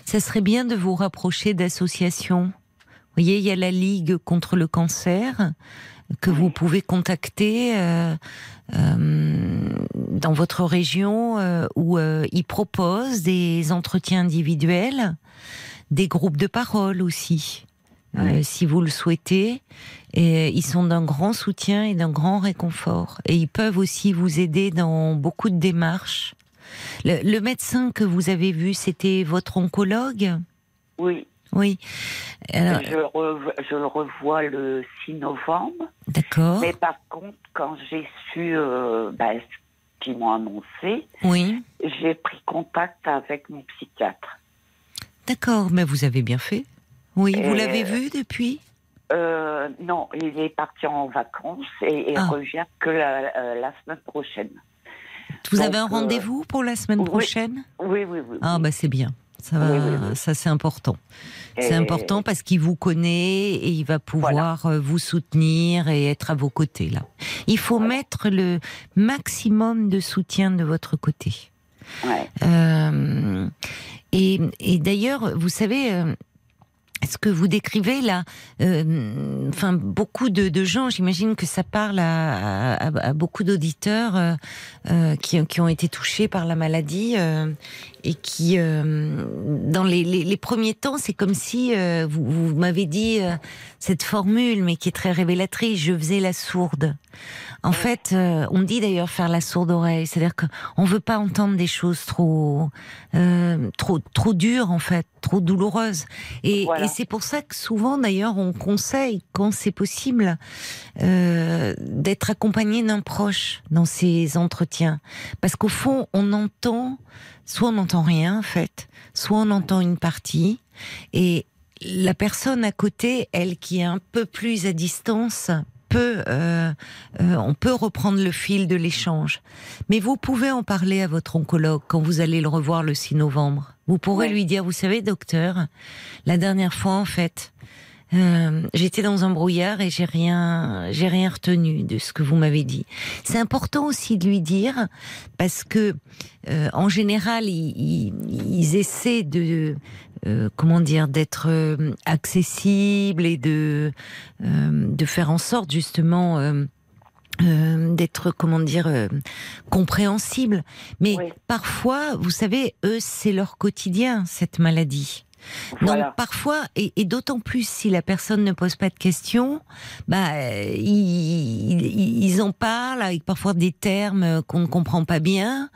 Ça serait bien de vous rapprocher d'associations. Vous voyez, il y a la Ligue contre le cancer que oui. vous pouvez contacter. Euh, euh, dans votre région euh, où euh, ils proposent des entretiens individuels, des groupes de parole aussi, ouais. euh, si vous le souhaitez. Et ils sont d'un grand soutien et d'un grand réconfort. Et ils peuvent aussi vous aider dans beaucoup de démarches. Le, le médecin que vous avez vu, c'était votre oncologue ? Oui. Oui. Alors... Je, revois, je le revois le six novembre. D'accord. Mais par contre, quand j'ai su... Euh, bah, qui m'ont annoncé, oui. j'ai pris contact avec mon psychiatre. D'accord, mais vous avez bien fait. Oui, et vous l'avez vu depuis ? euh, Non, il est parti en vacances et, et ah. revient que la, la semaine prochaine. Vous Donc, avez un rendez-vous pour la semaine prochaine ? Oui, oui, oui. oui ah, oui. bah c'est bien. Ça, va, oui, oui, oui. ça c'est important. Et... C'est important parce qu'il vous connaît et il va pouvoir voilà. vous soutenir et être à vos côtés là. Il faut voilà. mettre le maximum de soutien de votre côté. Ouais. Euh, et, et d'ailleurs, vous savez, euh, ce que vous décrivez là, euh, enfin beaucoup de, de gens, j'imagine que ça parle à, à, à beaucoup d'auditeurs euh, euh, qui, qui ont été touchés par la maladie euh, et qui, euh, dans les, les, les premiers temps, c'est comme si euh, vous, vous m'avez dit euh, cette formule, mais qui est très révélatrice. Je faisais la sourde. En fait, euh, on dit d'ailleurs faire la sourde oreille, c'est-à-dire qu'on veut pas entendre des choses trop, euh, trop, trop dures en fait, trop douloureuses. Et, voilà. et c'est pour ça que souvent, d'ailleurs, on conseille, quand c'est possible, euh, d'être accompagné d'un proche dans ces entretiens, parce qu'au fond, on entend, soit on n'entend rien en fait, soit on entend une partie, et la personne à côté, elle qui est un peu plus à distance. Peut, euh, euh, on peut reprendre le fil de l'échange. Mais vous pouvez en parler à votre oncologue quand vous allez le revoir le six novembre. Vous pourrez ouais. lui dire, vous savez, docteur, la dernière fois, en fait, euh, j'étais dans un brouillard et j'ai rien, j'ai rien retenu de ce que vous m'avez dit. C'est important aussi de lui dire, parce que, euh, en général, ils, ils, ils essaient de... Euh, comment dire, d'être euh, accessible et de euh, de faire en sorte justement euh, euh, d'être comment dire euh, compréhensible. Mais oui. parfois, vous savez, eux, c'est leur quotidien cette maladie. Voilà. Donc parfois, et, et d'autant plus si la personne ne pose pas de questions, bah ils, ils en parlent avec parfois des termes qu'on ne comprend pas bien.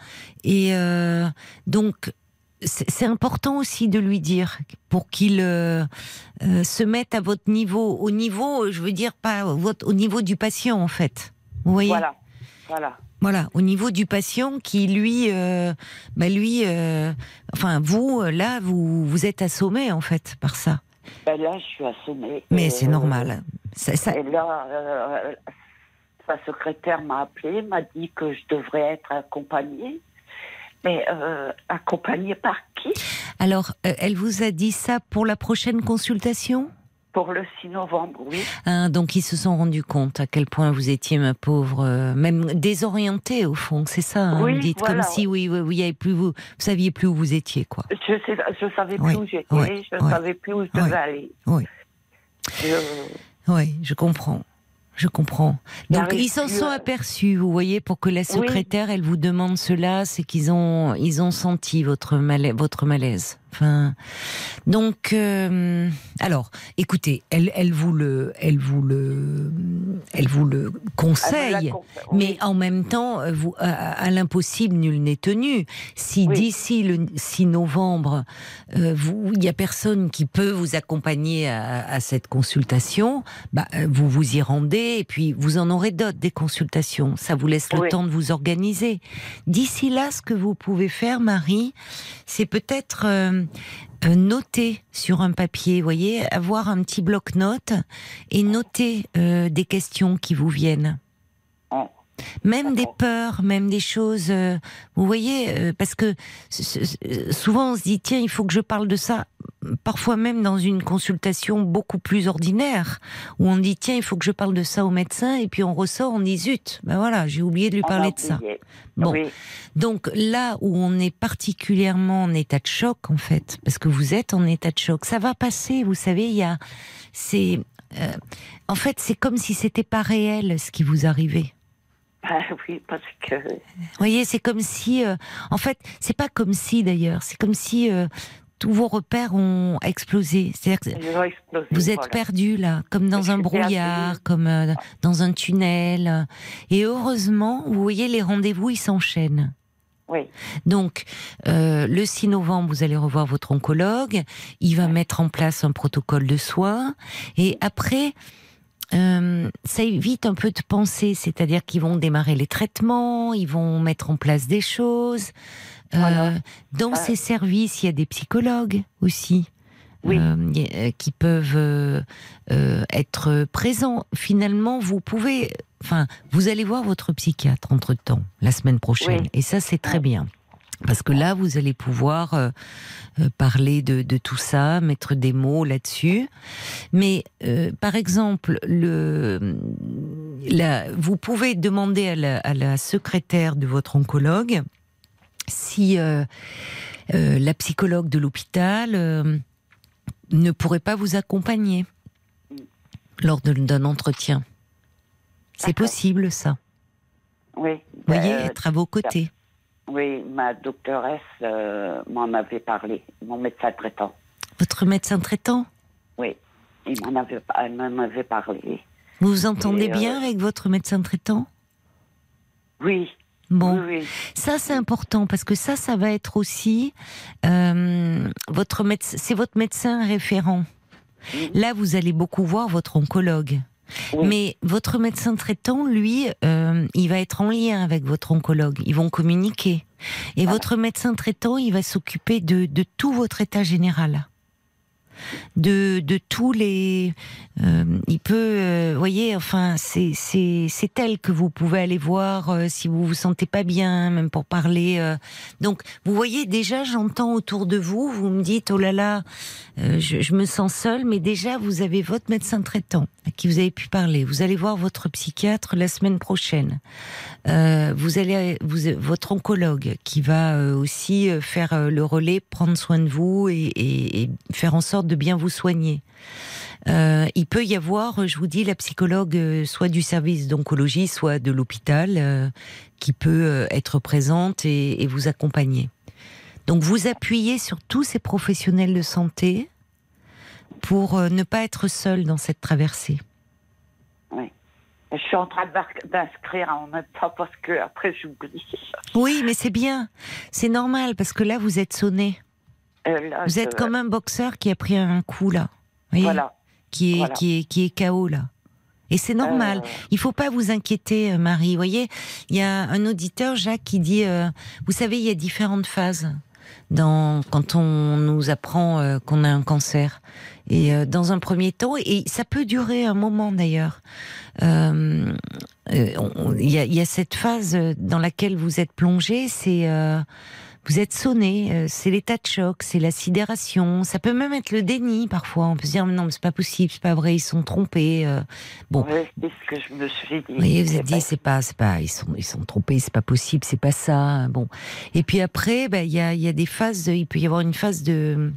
Et euh, donc c'est important aussi de lui dire pour qu'il euh, euh, se mette à votre niveau, au niveau, je veux dire pas votre, au niveau du patient en fait. Vous voyez ? Voilà, voilà. Voilà, au niveau du patient qui lui, euh, bah lui, euh, enfin vous là vous vous êtes assommé en fait par ça. Ben là je suis assommée. Mais euh, c'est normal. Ça, ça... Et là, euh, sa secrétaire m'a appelée, m'a dit que je devrais être accompagnée. Mais euh, accompagnée par qui ? Alors, euh, elle vous a dit ça pour la prochaine consultation ? Pour le six novembre, oui. Ah, donc, ils se sont rendus compte à quel point vous étiez, ma pauvre, euh, même désorientée, au fond, c'est ça, hein, oui, vous dites, voilà. Comme si oui, oui, oui, oui, plus, vous ne saviez plus où vous étiez, quoi. Je ne savais plus oui, où j'étais, oui, je ne oui, savais plus où je devais oui, aller. Oui. Je... oui, je comprends. Je comprends. Donc ils s'en sont aperçus, vous voyez, pour que la secrétaire, oui. elle vous demande cela, c'est qu'ils ont, ils ont senti votre malaise, votre malaise. Enfin, donc, euh, alors, écoutez, elle, elle vous le, elle vous le, elle vous le conseille, elle vous la conseille, oui. Mais en même temps, vous, à, à l'impossible nul n'est tenu. Si oui. d'ici le six novembre, euh, vous, il y a personne qui peut vous accompagner à, à cette consultation, bah, vous vous y rendez et puis vous en aurez d'autres des consultations. Ça vous laisse le oui. temps de vous organiser. D'ici là, ce que vous pouvez faire, Marie, c'est peut-être euh, noter sur un papier, vous voyez, avoir un petit bloc-notes et noter euh, des questions qui vous viennent. Même des peurs, même des choses, euh, vous voyez, euh, parce que souvent on se dit, tiens, il faut que je parle de ça, parfois même dans une consultation beaucoup plus ordinaire, où on dit, tiens, il faut que je parle de ça au médecin, et puis on ressort, on dit, zut, ben voilà, j'ai oublié de lui parler de ça. Bon, oui. Donc là où on est particulièrement en état de choc, en fait, parce que vous êtes en état de choc, ça va passer, vous savez, il y a, c'est, euh, en fait, c'est comme si c'était pas réel ce qui vous arrivait. Ah oui, parce que... Vous voyez, c'est comme si... Euh, en fait, c'est pas comme si, d'ailleurs. C'est comme si euh, tous vos repères ont explosé. C'est-à-dire que explosé, vous êtes voilà. perdu, là, comme dans un brouillard, assez... comme euh, dans un tunnel. Et heureusement, vous voyez, les rendez-vous, ils s'enchaînent. Oui. Donc, euh, le six novembre, vous allez revoir votre oncologue. Il va oui. mettre en place un protocole de soins. Et après... Euh, ça évite un peu de penser, c'est-à-dire qu'ils vont démarrer les traitements, ils vont mettre en place des choses. Euh, voilà. Dans euh... ces services, il y a des psychologues aussi, oui. euh, qui peuvent euh, euh, être présents. Finalement, vous pouvez, enfin, vous allez voir votre psychiatre entre-temps, la semaine prochaine, oui. et ça, c'est très bien. Parce que là, vous allez pouvoir euh, euh, parler de, de tout ça, mettre des mots là-dessus. Mais, euh, par exemple, le, la, vous pouvez demander à la, à la secrétaire de votre oncologue si euh, euh, la psychologue de l'hôpital euh, ne pourrait pas vous accompagner lors de, d'un entretien. C'est possible, ça. Oui. Vous voyez, être à vos côtés. Oui, ma doctoresse euh, m'en avait parlé, mon médecin traitant. Votre médecin traitant ? Oui, il m'en avait, elle m'en avait parlé. Vous vous entendez Et, bien euh... avec votre médecin traitant ? Oui. Bon, oui, oui. Ça c'est important parce que ça, ça va être aussi euh, votre médecin, c'est votre médecin référent. Mmh. Là, vous allez beaucoup voir votre oncologue. Oui. Mais votre médecin traitant, lui, euh, il va être en lien avec votre oncologue. Ils vont communiquer. Et ah. votre médecin traitant, il va s'occuper de, de tout votre état général. De, de tous les... Euh, il peut... Euh, voyez, enfin, c'est, c'est, c'est elle que vous pouvez aller voir euh, si vous vous sentez pas bien, même pour parler. Euh. Donc, vous voyez, déjà, j'entends autour de vous, vous me dites, oh là là, euh, je, je me sens seule, mais déjà, vous avez votre médecin traitant à qui vous avez pu parler. Vous allez voir votre psychiatre la semaine prochaine. Euh, vous allez... Vous, votre oncologue qui va euh, aussi faire euh, le relais, prendre soin de vous et, et, et faire en sorte de bien vous soigner. Euh, il peut y avoir, je vous dis, la psychologue soit du service d'oncologie, soit de l'hôpital, euh, qui peut être présente et, et vous accompagner. Donc vous appuyez sur tous ces professionnels de santé pour euh, ne pas être seul dans cette traversée. Oui. Je suis en train d'inscrire en même temps parce que après j'oublie. Oui, mais c'est bien. C'est normal parce que là vous êtes sonné. Euh, là, vous êtes je... comme un boxeur qui a pris un coup là, voyez, voilà. qui est voilà. qui est qui est K O là. Et c'est normal. Euh... Il faut pas vous inquiéter, Marie. Vous voyez, il y a un auditeur, Jacques, qui dit, euh, vous savez, il y a différentes phases dans quand on nous apprend euh, qu'on a un cancer. Et euh, dans un premier temps, et ça peut durer un moment d'ailleurs. Euh, euh, on, il y a, il y a cette phase dans laquelle vous êtes plongé, c'est euh, vous êtes sonné, c'est l'état de choc, c'est la sidération, ça peut même être le déni parfois, on peut se dire non mais c'est pas possible, c'est pas vrai, ils sont trompés. Euh, bon, oui, c'est ce que je me suis dit. Oui, vous êtes dit c'est pas c'est pas ils sont ils sont trompés, c'est pas possible, c'est pas ça. Bon. Et puis après ben il y a il y a des phases, il peut y avoir une phase de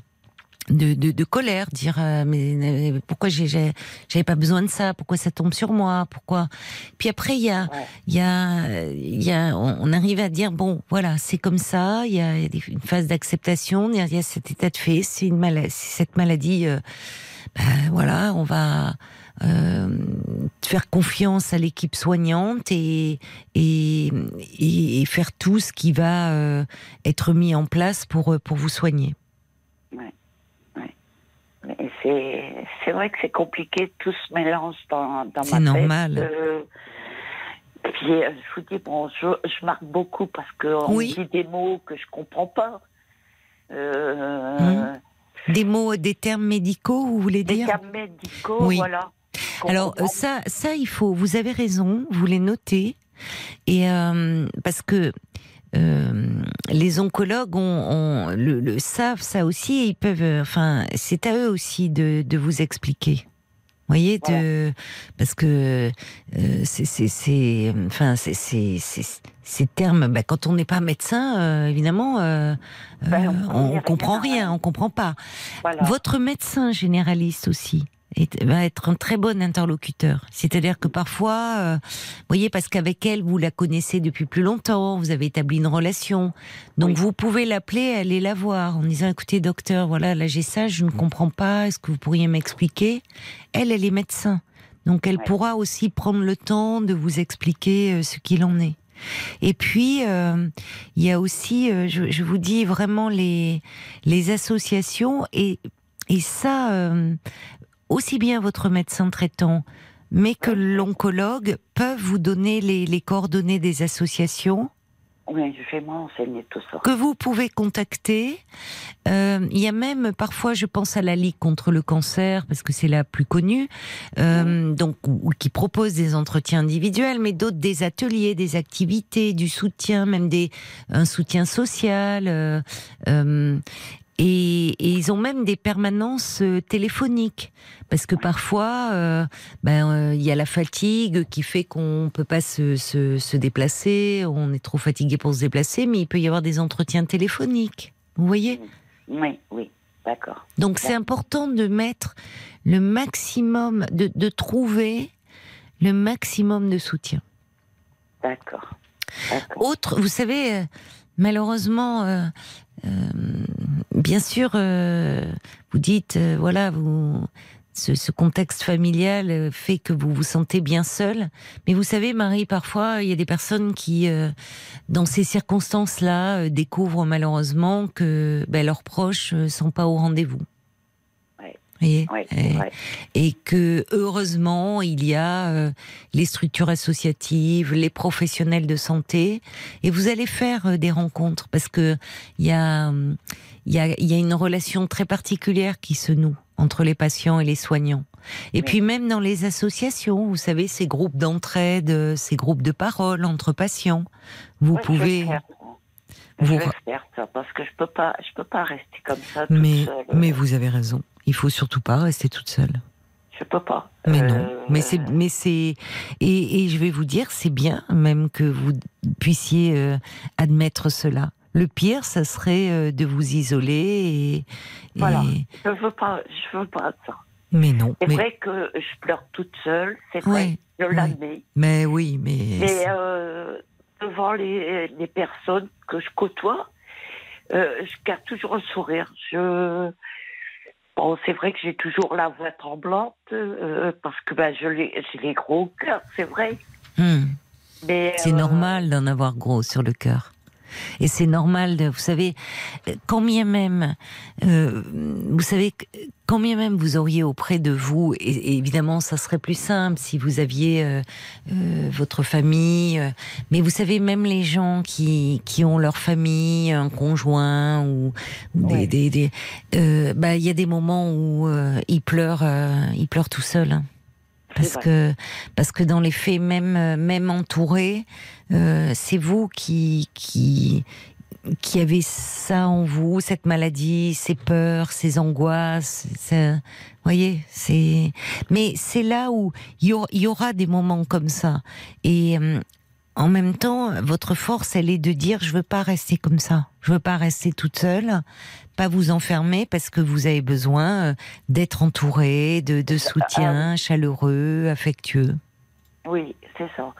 de, de, de colère, dire euh, mais euh, pourquoi j'ai, j'ai, j'avais pas besoin de ça, pourquoi ça tombe sur moi, pourquoi. Puis après il y a, il y a, il y a, on, on arrive à dire bon voilà c'est comme ça, il y a une phase d'acceptation, il y a cet état de fait, c'est une maladie, cette maladie, euh, ben voilà on va euh, faire confiance à l'équipe soignante et et, et et faire tout ce qui va euh, être mis en place pour pour vous soigner. Ouais. Mais c'est, c'est vrai que c'est compliqué, tout se mélange dans, dans ma tête. C'est normal. Euh, puis euh, je vous dis, bon, je, je marque beaucoup parce qu'on oui. dit des mots que je ne comprends pas. Euh, mmh. Des mots, des termes médicaux, vous voulez dire ? Des termes médicaux, oui. Voilà. Alors ça, ça, il faut, vous avez raison, vous les notez. Et, euh, parce que... Euh, les oncologues ont, ont, le, le savent ça aussi et ils peuvent, enfin, c'est à eux aussi de, de vous expliquer. Vous voyez, voilà. de, parce que euh, c'est, c'est, c'est, enfin, c'est, c'est, c'est, ces termes, bah, quand on n'est pas médecin, euh, évidemment, euh, ben, on, on, on comprend rien, on comprend pas. Voilà. Votre médecin généraliste aussi va être un très bon interlocuteur. C'est-à-dire que parfois, euh, vous voyez, parce qu'avec elle, vous la connaissez depuis plus longtemps, vous avez établi une relation, donc oui. vous pouvez l'appeler, aller la voir, en disant, écoutez, docteur, voilà, là j'ai ça, je ne comprends pas, est-ce que vous pourriez m'expliquer ? Elle, elle est médecin, donc elle ouais. pourra aussi prendre le temps de vous expliquer ce qu'il en est. Et puis, euh, il y a aussi, euh, je, je vous dis vraiment, les, les associations, et, et ça... Euh, aussi bien votre médecin traitant, mais que l'oncologue peuvent vous donner les, les coordonnées des associations. Oui, je vais m'enseigner tout ça. Que vous pouvez contacter. Euh, il y a même, parfois, je pense à la Ligue contre le cancer, parce que c'est la plus connue, euh, oui. donc, ou, qui propose des entretiens individuels, mais d'autres, des ateliers, des activités, du soutien, même des, un soutien social. Euh, euh, Et, et ils ont même des permanences téléphoniques parce que parfois, euh, ben euh, y a la fatigue qui fait qu'on peut pas se, se, se déplacer, on est trop fatigué pour se déplacer, mais il peut y avoir des entretiens téléphoniques. Vous voyez ? Oui, oui, d'accord. Donc c'est important de mettre le maximum, de, de trouver le maximum de soutien. D'accord. D'accord. Autre, vous savez, malheureusement. Euh, euh, Bien sûr, euh, vous dites, euh, voilà, vous, ce, ce contexte familial fait que vous vous sentez bien seul. Mais vous savez, Marie, parfois, il y a des personnes qui, euh, dans ces circonstances-là, euh, découvrent malheureusement que ben, leurs proches ne sont pas au rendez-vous. Oui, oui, oui. Et que heureusement il y a euh, les structures associatives, les professionnels de santé, et vous allez faire euh, des rencontres parce que il y a il y a il y a une relation très particulière qui se noue entre les patients et les soignants. Et oui. puis même dans les associations, vous savez, ces groupes d'entraide, ces groupes de parole entre patients, vous oui, pouvez. Vous... Je vais faire ça parce que je peux pas, je peux pas rester comme ça toute mais, seule. Mais vous avez raison. Il faut surtout pas rester toute seule. Je peux pas. Mais euh... non. Mais c'est, mais c'est, et, et je vais vous dire, c'est bien même que vous puissiez euh, admettre cela. Le pire, ça serait euh, de vous isoler. Et, voilà. Et... Je veux pas, je veux pas ça. Mais non. C'est mais... vrai que je pleure toute seule. C'est ouais, vrai. Je l'admets. Ouais. Mais oui, mais. Mais euh... devant les, les personnes que je côtoie, euh, je garde toujours un sourire. Je... Bon, c'est vrai que j'ai toujours la voix tremblante, euh, parce que ben, je l'ai, j'ai les gros au cœur, c'est vrai. Mmh. Mais, c'est euh... normal d'en avoir gros sur le cœur. Et c'est normal, de, vous savez, quand bien même, euh, vous savez, quand bien même vous auriez auprès de vous, et, et évidemment, ça serait plus simple si vous aviez euh, euh, votre famille, euh, mais vous savez, même les gens qui qui ont leur famille, un conjoint ou, ou des, ouais. des des, euh, bah, il y a des moments où euh, ils pleurent, euh, ils pleurent tout seuls. Hein. Parce que, parce que dans les faits, même, même entouré, euh, c'est vous qui, qui, qui avez ça en vous, cette maladie, ces peurs, ces angoisses. Vous voyez, c'est. Mais c'est là où il y aura des moments comme ça. Et en même temps, votre force, elle est de dire, je veux pas rester comme ça. Je veux pas rester toute seule, pas vous enfermer, parce que vous avez besoin d'être entourée, de, de soutien euh, chaleureux, affectueux. Oui, c'est ça.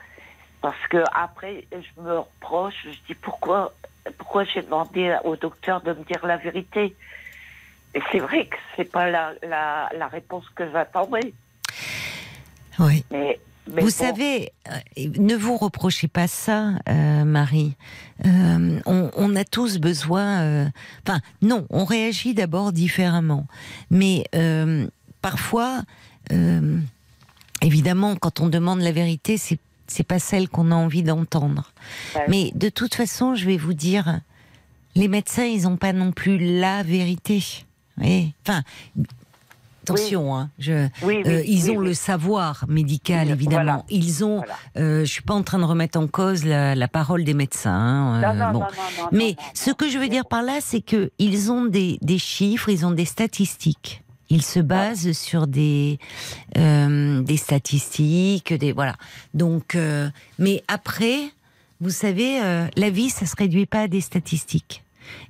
Parce que après, je me reproche, je dis, pourquoi, pourquoi j'ai demandé au docteur de me dire la vérité ? Et c'est vrai que c'est pas la, la, la réponse que j'attendais. Oui. Mais... Mais vous bon. savez, ne vous reprochez pas ça, euh, Marie. Euh, on, on a tous besoin... Euh, enfin, non, on réagit d'abord différemment. Mais euh, parfois, euh, évidemment, quand on demande la vérité, c'est, c'est pas celle qu'on a envie d'entendre. Ouais. Mais de toute façon, je vais vous dire, les médecins, ils n'ont pas non plus la vérité. Et, enfin... Attention, oui. hein, je, oui, oui, euh, ils oui, ont oui. le savoir médical, évidemment. Voilà. Ils ont, voilà. euh, je ne suis pas en train de remettre en cause la, la parole des médecins. Hein, non, euh, non, bon. non, non, Mais non, ce non, que je veux non. dire par là, c'est qu'ils ont des, des chiffres, ils ont des statistiques. Ils se basent ouais. sur des, euh, des statistiques, des, voilà. Donc, euh, mais après, vous savez, euh, la vie, ça ne se réduit pas à des statistiques.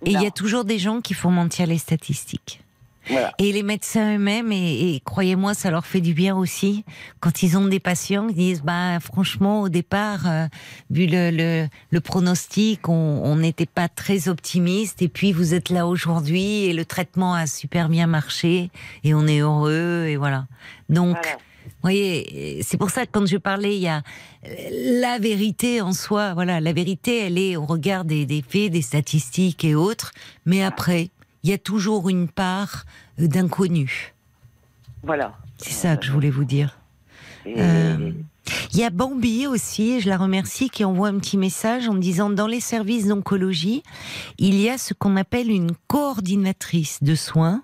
Et il y a toujours des gens qui font mentir les statistiques. Voilà. Et les médecins eux-mêmes, et, et croyez-moi, ça leur fait du bien aussi, quand ils ont des patients qui disent, bah, franchement, au départ, euh, vu le, le, le pronostic, on n'était pas très optimiste, et puis vous êtes là aujourd'hui, et le traitement a super bien marché, et on est heureux, et voilà. Donc, voilà. vous voyez, c'est pour ça que quand je parlais, il y a la vérité en soi, voilà, la vérité, elle est au regard des, des faits, des statistiques et autres, mais après... il y a toujours une part d'inconnu. Voilà. C'est ça que je voulais vous dire. Et... Euh, il y a Bambi aussi, je la remercie, qui envoie un petit message en me disant, dans les services d'oncologie, il y a ce qu'on appelle une coordinatrice de soins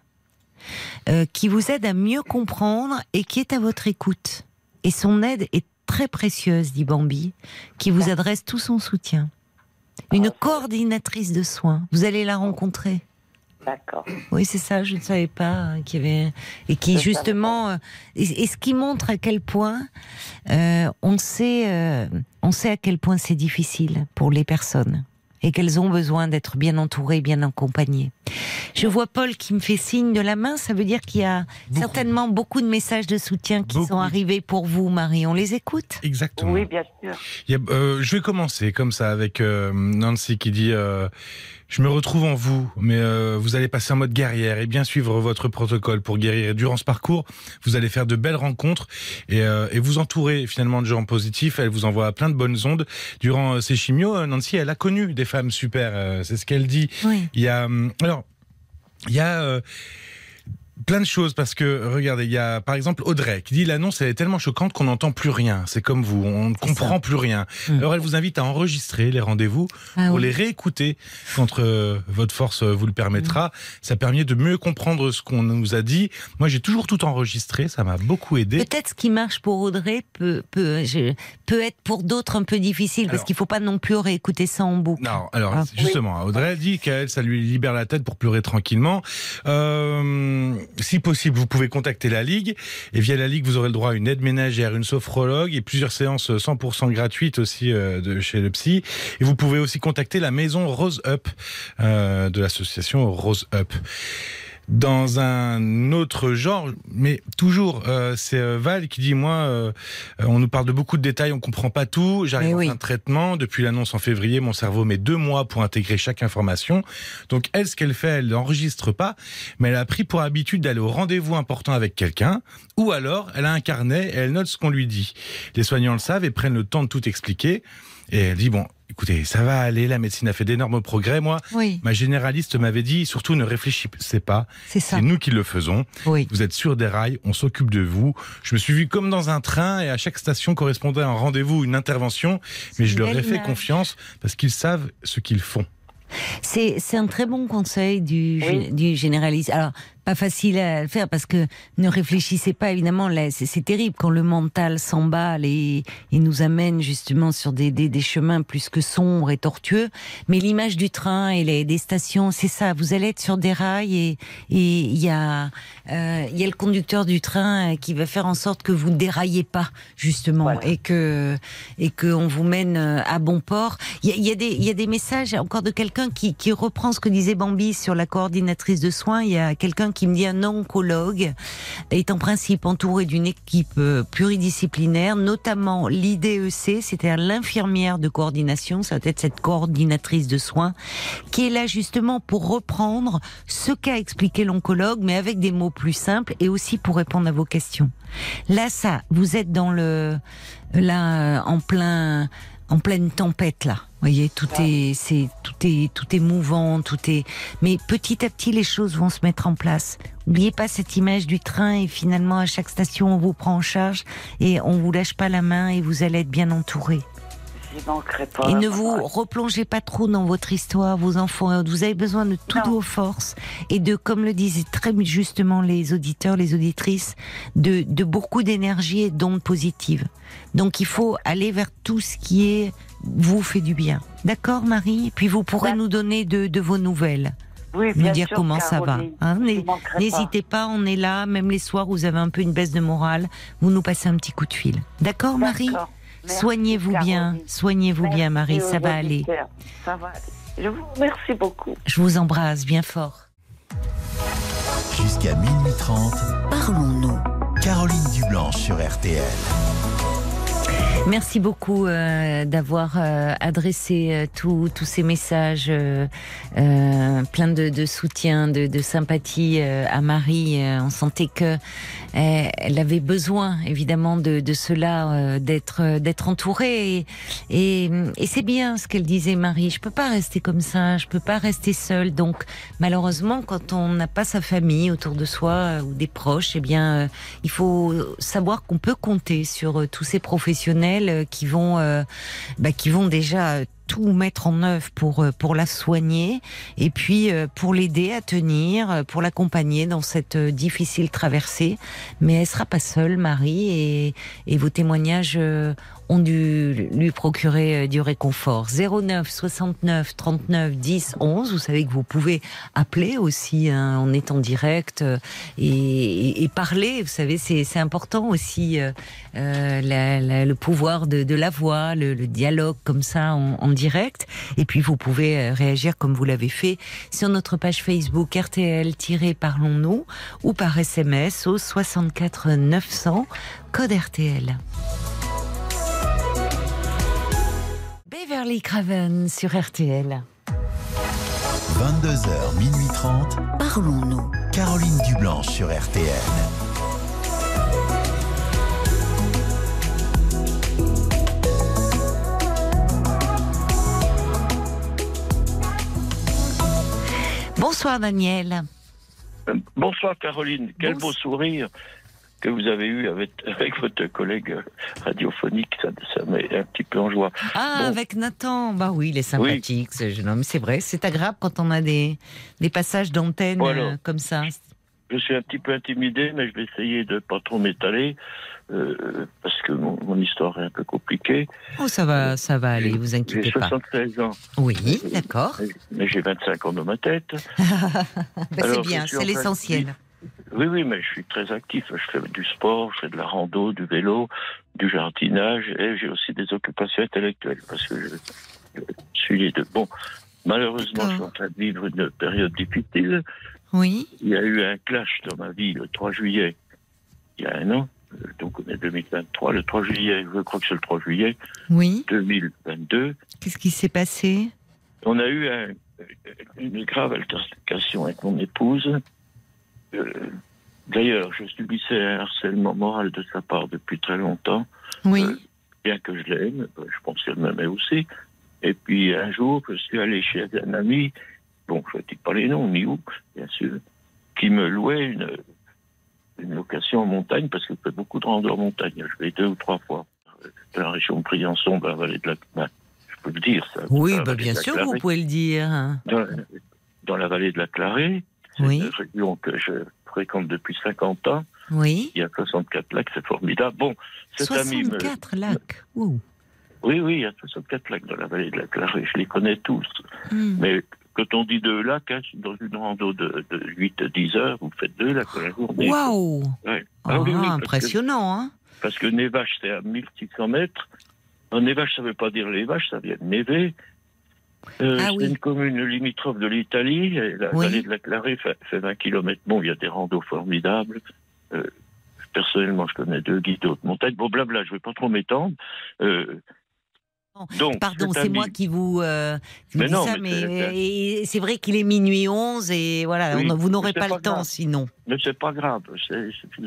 euh, qui vous aide à mieux comprendre et qui est à votre écoute. Et son aide est très précieuse, dit Bambi, qui vous adresse tout son soutien. Une coordinatrice de soins, vous allez la rencontrer. D'accord. Oui, c'est ça, je ne savais pas hein, qu'il y avait... Et qui, justement... Euh, et, et ce qui montre à quel point euh, on sait, euh, on sait à quel point c'est difficile pour les personnes. Et qu'elles ont besoin d'être bien entourées, bien accompagnées. Je vois Paul qui me fait signe de la main, ça veut dire qu'il y a beaucoup. certainement beaucoup de messages de soutien qui beaucoup. sont arrivés pour vous, Marie. On les écoute ? Exactement. Oui, bien sûr. Il y a, euh, je vais commencer comme ça avec euh, Nancy qui dit... Euh, je me retrouve en vous, mais euh, vous allez passer en mode guerrière et bien suivre votre protocole pour guérir. Et durant ce parcours, vous allez faire de belles rencontres et, euh, et vous entourer finalement de gens positifs. Elle vous envoie plein de bonnes ondes. Durant euh, ces chimios, euh, Nancy, elle a connu des femmes super. Euh, c'est ce qu'elle dit. Oui. Il y a, euh, alors, il y a... Euh, plein de choses, parce que, regardez, il y a par exemple Audrey qui dit l'annonce, elle est tellement choquante qu'on n'entend plus rien. C'est comme vous, on ne comprend ça. plus rien. Mmh. Alors elle vous invite à enregistrer les rendez-vous ah pour oui. les réécouter quand euh, votre force vous le permettra. Mmh. Ça permet de mieux comprendre ce qu'on nous a dit. Moi, j'ai toujours tout enregistré, ça m'a beaucoup aidé. Peut-être ce qui marche pour Audrey peut, peut, je, peut être pour d'autres un peu difficile, alors, parce qu'il ne faut pas non plus réécouter ça en boucle. Non, alors ah. justement, Audrey dit qu'elle, ça lui libère la tête pour pleurer tranquillement. Euh... Si possible, vous pouvez contacter la Ligue. Et via la Ligue, vous aurez le droit à une aide ménagère, une sophrologue et plusieurs séances cent pour cent gratuites aussi euh, de chez le psy. Et vous pouvez aussi contacter la maison Rose Up euh, de l'association Rose Up. Dans un autre genre, mais toujours, euh, c'est Val qui dit, moi, euh, on nous parle de beaucoup de détails, on ne comprend pas tout, j'arrive oui. en fin de traitement, depuis l'annonce en février, mon cerveau met deux mois pour intégrer chaque information. Donc elle, ce qu'elle fait, elle n'enregistre pas, mais elle a pris pour habitude d'aller au rendez-vous important avec quelqu'un, ou alors elle a un carnet et elle note ce qu'on lui dit. Les soignants le savent et prennent le temps de tout expliquer, et elle dit, bon... Écoutez, ça va aller, la médecine a fait d'énormes progrès. Moi, oui. ma généraliste m'avait dit, surtout ne réfléchissez pas, c'est, c'est nous qui le faisons. Oui. Vous êtes sur des rails, on s'occupe de vous. Je me suis vu comme dans un train et à chaque station correspondait un rendez-vous, une intervention. Mais c'est je leur ai fait confiance parce qu'ils savent ce qu'ils font. C'est, c'est un très bon conseil du, oui. du généraliste. Alors, pas facile à faire parce que ne réfléchissez pas, évidemment, là, c'est, c'est terrible quand le mental s'emballe et, et nous amène justement sur des, des, des chemins plus que sombres et tortueux. Mais l'image du train et les, des stations, c'est ça, vous allez être sur des rails et il y a, euh, y a le conducteur du train qui va faire en sorte que vous ne déraillez pas, justement, voilà. et que et qu'on vous mène à bon port. Il y a, y a des, il y a des messages encore de quelqu'un qui, qui reprend ce que disait Bambi sur la coordinatrice de soins. Il y a quelqu'un qui me dit un oncologue est en principe entouré d'une équipe pluridisciplinaire, notamment l'I D E C, c'est-à-dire l'infirmière de coordination, ça doit être cette coordinatrice de soins, qui est là justement pour reprendre ce qu'a expliqué l'oncologue, mais avec des mots plus simples et aussi pour répondre à vos questions. Là, ça, vous êtes dans le, là, en plein, en pleine tempête, là. Vous voyez, tout est, c'est, tout est, tout est mouvant, tout est, mais petit à petit, les choses vont se mettre en place. N'oubliez pas cette image du train et finalement, à chaque station, on vous prend en charge et on vous lâche pas la main et vous allez être bien entouré. J'y manquerai pas. Et ne vous replongez pas trop dans votre histoire, vos enfants. Vous avez besoin de toutes non. vos forces et de, comme le disaient très justement les auditeurs, les auditrices, de, de beaucoup d'énergie et d'ondes positives. Donc il faut aller vers tout ce qui est, vous fait du bien. D'accord, Marie ? Et puis vous pourrez ouais. nous donner de, de vos nouvelles. Oui, bien nous dire sûr, comment Caroline, ça va. Hein, n'hésitez pas. pas, on est là, même les soirs où vous avez un peu une baisse de morale, vous nous passez un petit coup de fil. D'accord, D'accord. Marie ? Merci, soignez-vous Caroline. bien, soignez-vous merci bien, Marie, ça va aller. Ça va aller. Je vous remercie beaucoup. Je vous embrasse bien fort. Jusqu'à minuit trente, parlons-nous. Caroline Dublanche sur R T L. Merci beaucoup euh, d'avoir euh, adressé euh, tous ces messages euh, euh, plein de, de soutien, de, de sympathie euh, à Marie. Euh, on sentait que euh, elle avait besoin évidemment de, de cela, euh, d'être, euh, d'être entourée. Et, et, et c'est bien ce qu'elle disait, Marie. Je peux pas rester comme ça. Je peux pas rester seule. Donc malheureusement, quand on n'a pas sa famille autour de soi euh, ou des proches, eh bien, euh, il faut savoir qu'on peut compter sur euh, tous ces professionnels qui vont, euh, bah, qui vont déjà tout mettre en œuvre pour, pour la soigner et puis pour l'aider à tenir, pour l'accompagner dans cette difficile traversée. Mais elle sera pas seule, Marie, et, et vos témoignages ont dû lui procurer du réconfort. zéro neuf soixante-neuf trente-neuf dix onze, vous savez que vous pouvez appeler aussi, hein, on est en direct et, et, et parler, vous savez, c'est, c'est important aussi euh, la, la, le pouvoir de, de la voix, le, le dialogue comme ça en, en direct. Et puis vous pouvez réagir comme vous l'avez fait sur notre page Facebook R T L-Parlons-nous ou par S M S au soixante-quatre neuf cents code R T L. Beverly Craven sur R T L. vingt-deux heures, minuit trente. Parlons-nous. Caroline Dublanche sur R T L. Bonsoir Daniel. Bonsoir Caroline, quel Bonsoir. beau sourire que vous avez eu avec, avec votre collègue radiophonique, ça, ça met un petit peu en joie. Ah, bon. Avec Nathan, bah oui, il est sympathique, oui. ce jeune homme, c'est vrai, c'est agréable quand on a des, des passages d'antenne voilà. euh, comme ça. Je suis un petit peu intimidé, mais je vais essayer de ne pas trop m'étaler, euh, parce que mon, mon histoire est un peu compliquée. Oh, ça va, ça va aller, vous inquiétez j'ai pas. J'ai soixante-treize ans. Oui, d'accord. Mais, mais j'ai vingt-cinq ans dans ma tête. ben Alors, c'est bien, c'est l'essentiel. Pratique. Oui, oui, mais je suis très actif. Je fais du sport, je fais de la rando, du vélo, du jardinage, et j'ai aussi des occupations intellectuelles, parce que je, je suis les deux. Bon, malheureusement, D'accord. je suis en train de vivre une période difficile. Oui. Il y a eu un clash dans ma vie le trois juillet, il y a un an, donc on est deux mille vingt-trois, le trois juillet, je crois que c'est le trois juillet oui. deux mille vingt-deux. Qu'est-ce qui s'est passé ? On a eu un, une grave altercation avec mon épouse. Euh, d'ailleurs, je subissais un harcèlement moral de sa part depuis très longtemps. Oui. Euh, bien que je l'aime, je pense qu'elle m'aimait aussi. Et puis un jour, je suis allé chez un ami, bon, je ne dis pas les noms, ni où, bien sûr, qui me louait une, une location en montagne, parce que je fais beaucoup de rando en montagne. Je vais deux ou trois fois dans la région de Briançon, dans la vallée de la Clarée. Je peux le dire, ça. Oui, bah, bien sûr, vous pouvez le dire. Dans la, dans la vallée de la Clarée. C'est oui. une région que je fréquente depuis cinquante ans. Oui. Il y a soixante-quatre lacs, c'est formidable. Bon, cet soixante-quatre ami me... lacs wow. Oui, oui, il y a soixante-quatre lacs dans la vallée de la Clarée, je les connais tous. Mm. Mais quand on dit deux lacs, hein, dans une rando de, de huit à dix heures, vous faites deux lacs à la journée. Waouh ouais. oh, ah, oui, oui, impressionnant, que... hein. Parce que Névache, c'est à mille six cents mètres. Non, Névache, ça ne veut pas dire les vaches, ça vient de Névé. Euh, ah, c'est oui. une commune limitrophe de l'Italie. Et la oui. vallée de la Clarée fait, fait vingt kilomètres. Bon, il y a des randos formidables. Euh, personnellement, je connais deux guides haute montagne. Bon, blabla, je ne vais pas trop m'étendre. Euh, Donc, pardon, c'est ami... moi qui vous, euh, qui mais vous non, dis ça, mais, mais c'est vrai qu'il est minuit onze et voilà, oui, on, vous n'aurez pas, pas le grave. temps sinon. Mais c'est pas grave, c'est, c'est,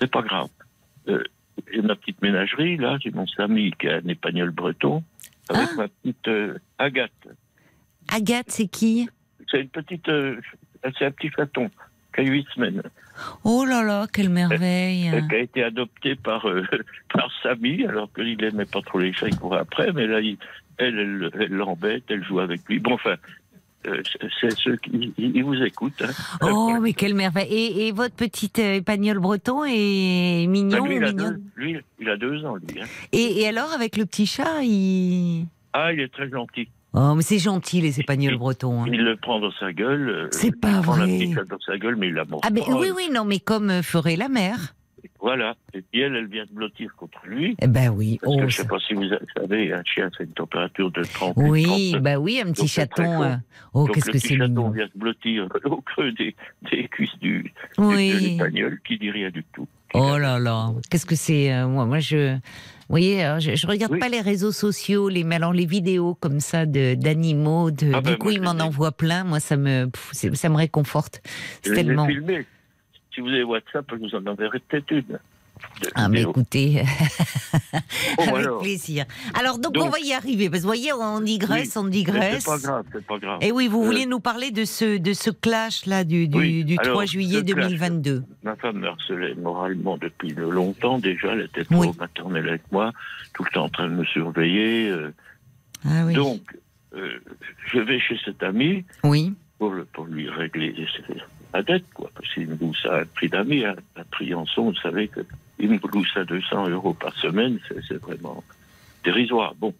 c'est pas grave. Euh, et ma petite ménagerie, là, j'ai mon Samy qui a un épagneul breton avec ah. ma petite euh, Agathe. Agathe, c'est qui? C'est une petite, euh, c'est un petit chaton qui a huit semaines. Oh là là, quelle merveille! Euh, qui a été adoptée par, euh, par Samy, alors que lui, il n'aimait pas trop les chats, il courait après, mais là, il, elle, elle l'embête, elle, elle joue avec lui. Bon, enfin, euh, c'est ceux qui ils vous écoutent. Hein. Oh, euh, mais quelle merveille! Et, et votre petite épagnol breton est mignon ben, lui, ou mignonne? Lui, il a deux ans, lui. Hein. Et, et alors, avec le petit chat, il. Ah, il est très gentil. Oh, mais c'est gentil, les épagnols bretons. Hein. Il le prend dans sa gueule. C'est il pas prend vrai. Il le prend dans sa gueule, mais il la mord. Ah, mais oui, oui, non, mais comme ferait la mère. Voilà. Et puis elle, elle vient se blottir contre lui. Eh ben oui. Parce oh, que je ne sais ça... pas si vous savez, un chien, c'est une température de trente. Oui, trente. Bah oui, un petit donc, chaton. Euh... Oh, donc, qu'est-ce que c'est mignon. Le petit chaton vient se blottir au creux des, des cuisses du, oui. du, de l'épagnol, qui dit rien du tout. Oh là là, qu'est-ce que c'est euh, moi, moi, je... Vous voyez, je, je regarde oui. pas les réseaux sociaux, les, alors les vidéos comme ça de, d'animaux. De, ah ben du coup, ils m'en sais. envoient plein. Moi, ça me, pff, ça me réconforte. C'est tellement. Filmé. Si vous avez WhatsApp, je vous en enverrai peut-être une. Ah, mais écoutez, avec oh, plaisir. Alors, donc, donc, on va y arriver. Parce que vous voyez, on digresse, oui, on digresse. C'est pas grave, c'est pas grave. Et oui, vous euh... voulez nous parler de ce, de ce clash-là du, du, oui. du trois juillet deux mille vingt-deux. Ma femme me harcelait moralement depuis longtemps déjà. Elle était trop oui. maternelle avec moi, tout le temps en train de me surveiller. Ah, oui. Donc, euh, je vais chez cet ami oui. pour, le, pour lui régler la dette, quoi. Parce qu'il me loue ça à un prix d'ami, à, à Triançon, vous savez que. Il me loue ça deux cents euros par semaine, c'est, c'est vraiment dérisoire. Bon.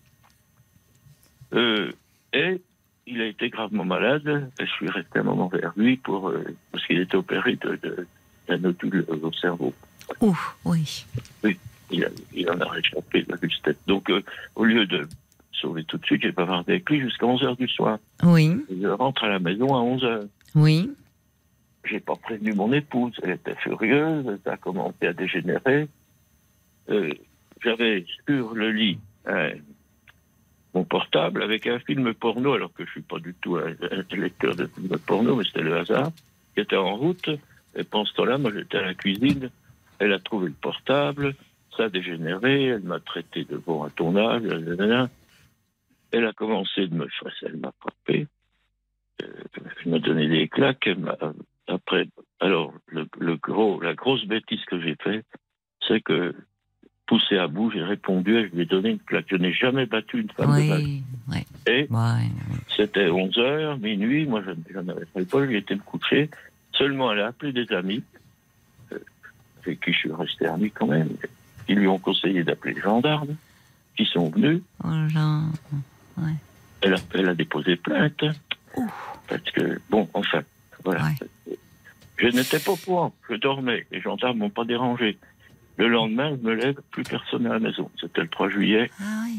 Euh, et il a été gravement malade. Je suis resté un moment vers lui pour, euh, parce qu'il était opéré de, de, d'un nodule au cerveau. Ouf, oui. Oui, il, a, il en a réchappé de la justesse. Donc, euh, au lieu de sauver tout de suite, j'ai bavardé avec lui jusqu'à onze heures du soir. Oui. Je rentre à la maison à onze heures. Oui. J'ai pas prévenu mon épouse, elle était furieuse, ça a commencé à dégénérer. Euh, j'avais sur le lit hein, mon portable avec un film porno, alors que je suis pas du tout un, un lecteur de film porno, mais c'était le hasard, qui était en route. Et pendant ce temps-là, moi j'étais à la cuisine, elle a trouvé le portable, ça a dégénéré, elle m'a traité de bon à ton âge, elle a commencé de me frapper, elle m'a frappé, euh, elle m'a donné des claques, elle m'a... Après, alors, le, le gros, la grosse bêtise que j'ai faite, c'est que, poussé à bout, j'ai répondu et je lui ai donné une claque. Je n'ai jamais battu une femme oui, de balle. Ouais, et ouais. C'était onze heures, minuit, moi je n'en avais pas, j'étais me coucher. Seulement, elle a appelé des amis, euh, avec qui je suis resté ami quand même, qui lui ont conseillé d'appeler les gendarmes, qui sont venus. Oh, genre, ouais. elle, a, elle a déposé plainte. Ouf. Parce que, bon, enfin, voilà. Ouais. Je n'étais pas au courant, je dormais, les gendarmes ne m'ont pas dérangé. Le lendemain, je me lève, plus personne à la maison. C'était le trois juillet. Ah oui.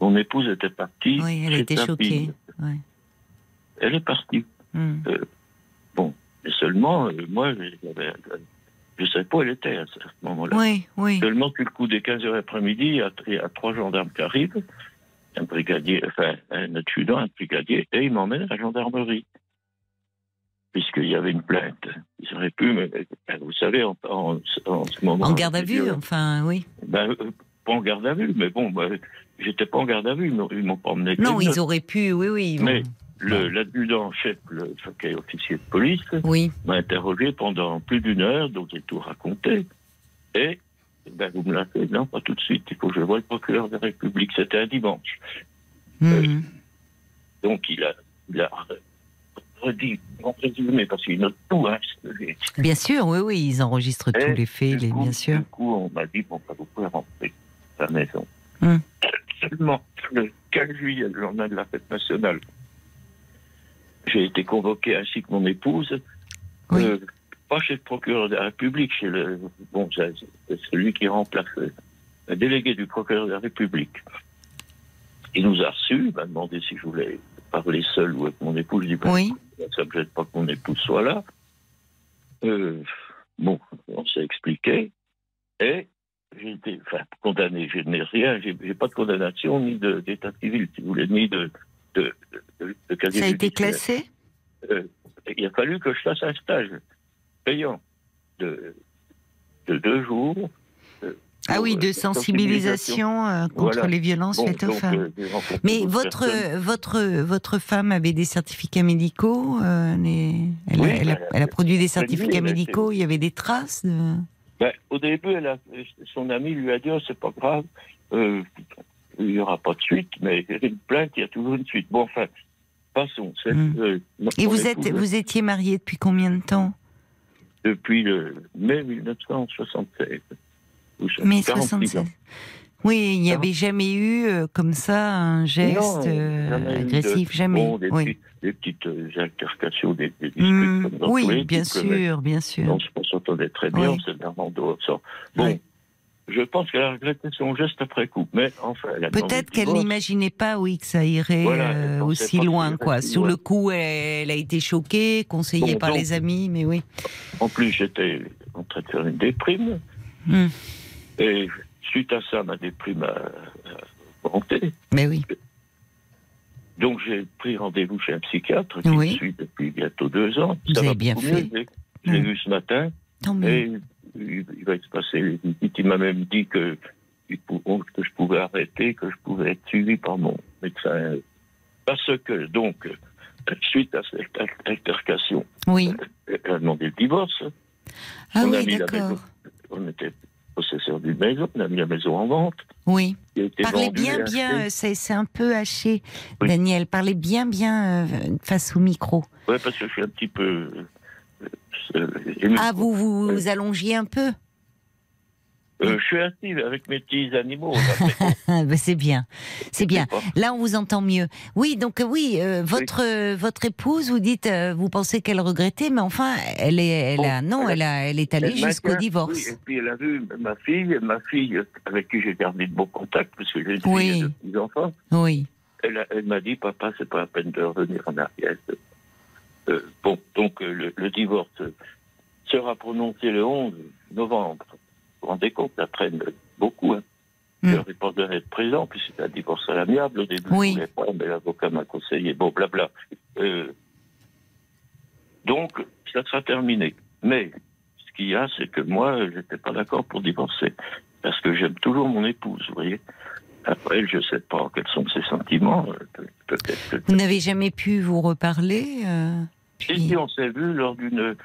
Mon épouse était partie. Oui, elle était choquée. Ouais. Elle est partie. Mm. Euh, bon, mais seulement, euh, moi, je ne savais pas où elle était à ce moment-là. Oui, oui. Seulement, puis le coup des quinze heures après-midi, il y a, il y a trois gendarmes qui arrivent, un brigadier, enfin, un adjudant, un brigadier, et ils m'emmènent à la gendarmerie. Puisqu'il y avait une plainte. Ils auraient pu, mais vous savez, en, en, en ce moment... En garde à vue, euh, enfin, oui. Ben, euh, pas en garde à vue, mais bon, ben, j'étais pas en garde à vue, ils m'ont, ils m'ont pas emmené. Non, ils notes. auraient pu, oui, oui. Mais bon. L'adjudant-chef, le okay, officier de police, oui. m'a interrogé pendant plus d'une heure, donc j'ai tout raconté. Et, ben, vous me l'avez fait, non, pas tout de suite, il faut que je voie le procureur de la République. C'était un dimanche. Mm-hmm. euh, donc, il a... Il a redit, en résumé, parce qu'ils notent tout. Hein, bien sûr, oui, oui, ils enregistrent et tous les faits, les, coup, bien sûr. Du coup, on m'a dit, bon, bah, vous pouvez rentrer à la maison. Mm. Seulement, le quatre juillet, le lendemain de la fête nationale, j'ai été convoqué ainsi que mon épouse, oui. euh, pas chez le procureur de la République, chez le, bon, c'est celui qui remplace le délégué du procureur de la République. Il nous a reçus, il m'a demandé si je voulais parler seul ou avec mon épouse. Je dis, bah, oui. Ça ne me jette pas que mon épouse soit là. Euh, bon, on s'est expliqué. Et j'ai été enfin, condamné. Je n'ai rien, j'ai, j'ai pas de condamnation, ni de, d'état civil, si vous voulez, ni de, de, de, de casier judiciaire. Ça a été classé ? euh, Il a fallu que je fasse un stage payant de, de deux jours. Ah oui, de sensibilisation euh, contre voilà. les violences bon, faites aux donc, femmes. Euh, Mais votre, votre, votre femme avait des certificats médicaux euh, les... elle, oui, a, elle, elle, a, elle a produit des certificats lui, médicaux, il y avait des traces de... ben, au début, elle a, son ami lui a dit, oh, c'est pas grave, euh, il n'y aura pas de suite, mais une plainte, il y a toujours une suite. Bon, enfin, passons. Cette, mm. euh, Et vous, êtes, toujours... vous étiez mariée depuis combien de temps ? Depuis le mai mille neuf cent soixante-seize. Mais soixante-seize. Oui, il n'y avait jamais eu euh, comme ça un geste non, euh, agressif, de, jamais. Bon, des, oui. petits, des petites euh, altercations, des, des disputes. Mmh, comme dans oui, tous les bien types, sûr, mais, bien sûr. On s'entendait très bien, oui. on s'est bon, oui. je pense qu'elle a regretté son geste après coup, mais enfin... Peut-être qu'elle n'imaginait pas, oui, que ça irait voilà, euh, aussi loin, que quoi. Sur le coup, elle, elle a été choquée, conseillée bon, par donc, les amis, mais oui. En plus, j'étais en train de faire une déprime. Mmh. Et suite à ça, ma déprime a augmenté. Mais oui. Donc j'ai pris rendez-vous chez un psychiatre qui oui. me suit depuis bientôt deux ans. Vous ça avez bien fait. Mieux. Je l'ai mmh. vu ce matin. Tant et mieux. Il va se passer les visites. Il m'a même dit que, que je pouvais arrêter, que je pouvais être suivi par mon médecin. Parce que, donc, suite à cette altercation, oui. elle a demandé le divorce. Ah on oui, d'accord. On était... possesseur d'une maison, on a mis la maison en vente. Oui. Parlez bien, bien, c'est, c'est un peu haché, oui. Daniel. Parlez bien, bien euh, face au micro. Oui, parce que je suis un petit peu... Euh, ah, vous vous, euh, vous allongiez un peu euh, Je suis assis avec mes petits animaux. Là, mais... c'est bien, c'est bien. Là, on vous entend mieux. Oui, donc oui, euh, votre, oui. Euh, votre épouse, vous dites, euh, vous pensez qu'elle regrettait, mais enfin, elle est, elle bon, a, non, elle, a, elle est allée elle jusqu'au divorce. Oui, et puis elle a vu ma fille, ma fille avec qui j'ai gardé de bons contacts, parce que j'ai une oui. fille et deux petits-enfants. Oui. Elle, a, elle m'a dit, papa, c'est pas la peine de revenir en arrière. Euh, bon, donc euh, le, le divorce sera prononcé le onze novembre. Vous vous rendez compte, ça traîne beaucoup. Hein. Mm. Je n'aurais pas dû être présent, puis c'est un divorce à l'amiable au début. Oui. Je ne voulais pas, mais l'avocat m'a conseillé. Bon, blabla. Euh, donc, ça sera terminé. Mais ce qu'il y a, c'est que moi, je n'étais pas d'accord pour divorcer. Parce que j'aime toujours mon épouse, vous voyez. Après, je ne sais pas quels sont ses sentiments. Peut-être, peut-être. Vous n'avez jamais pu vous reparler euh, puis... Si, si, on s'est vu lors d'une,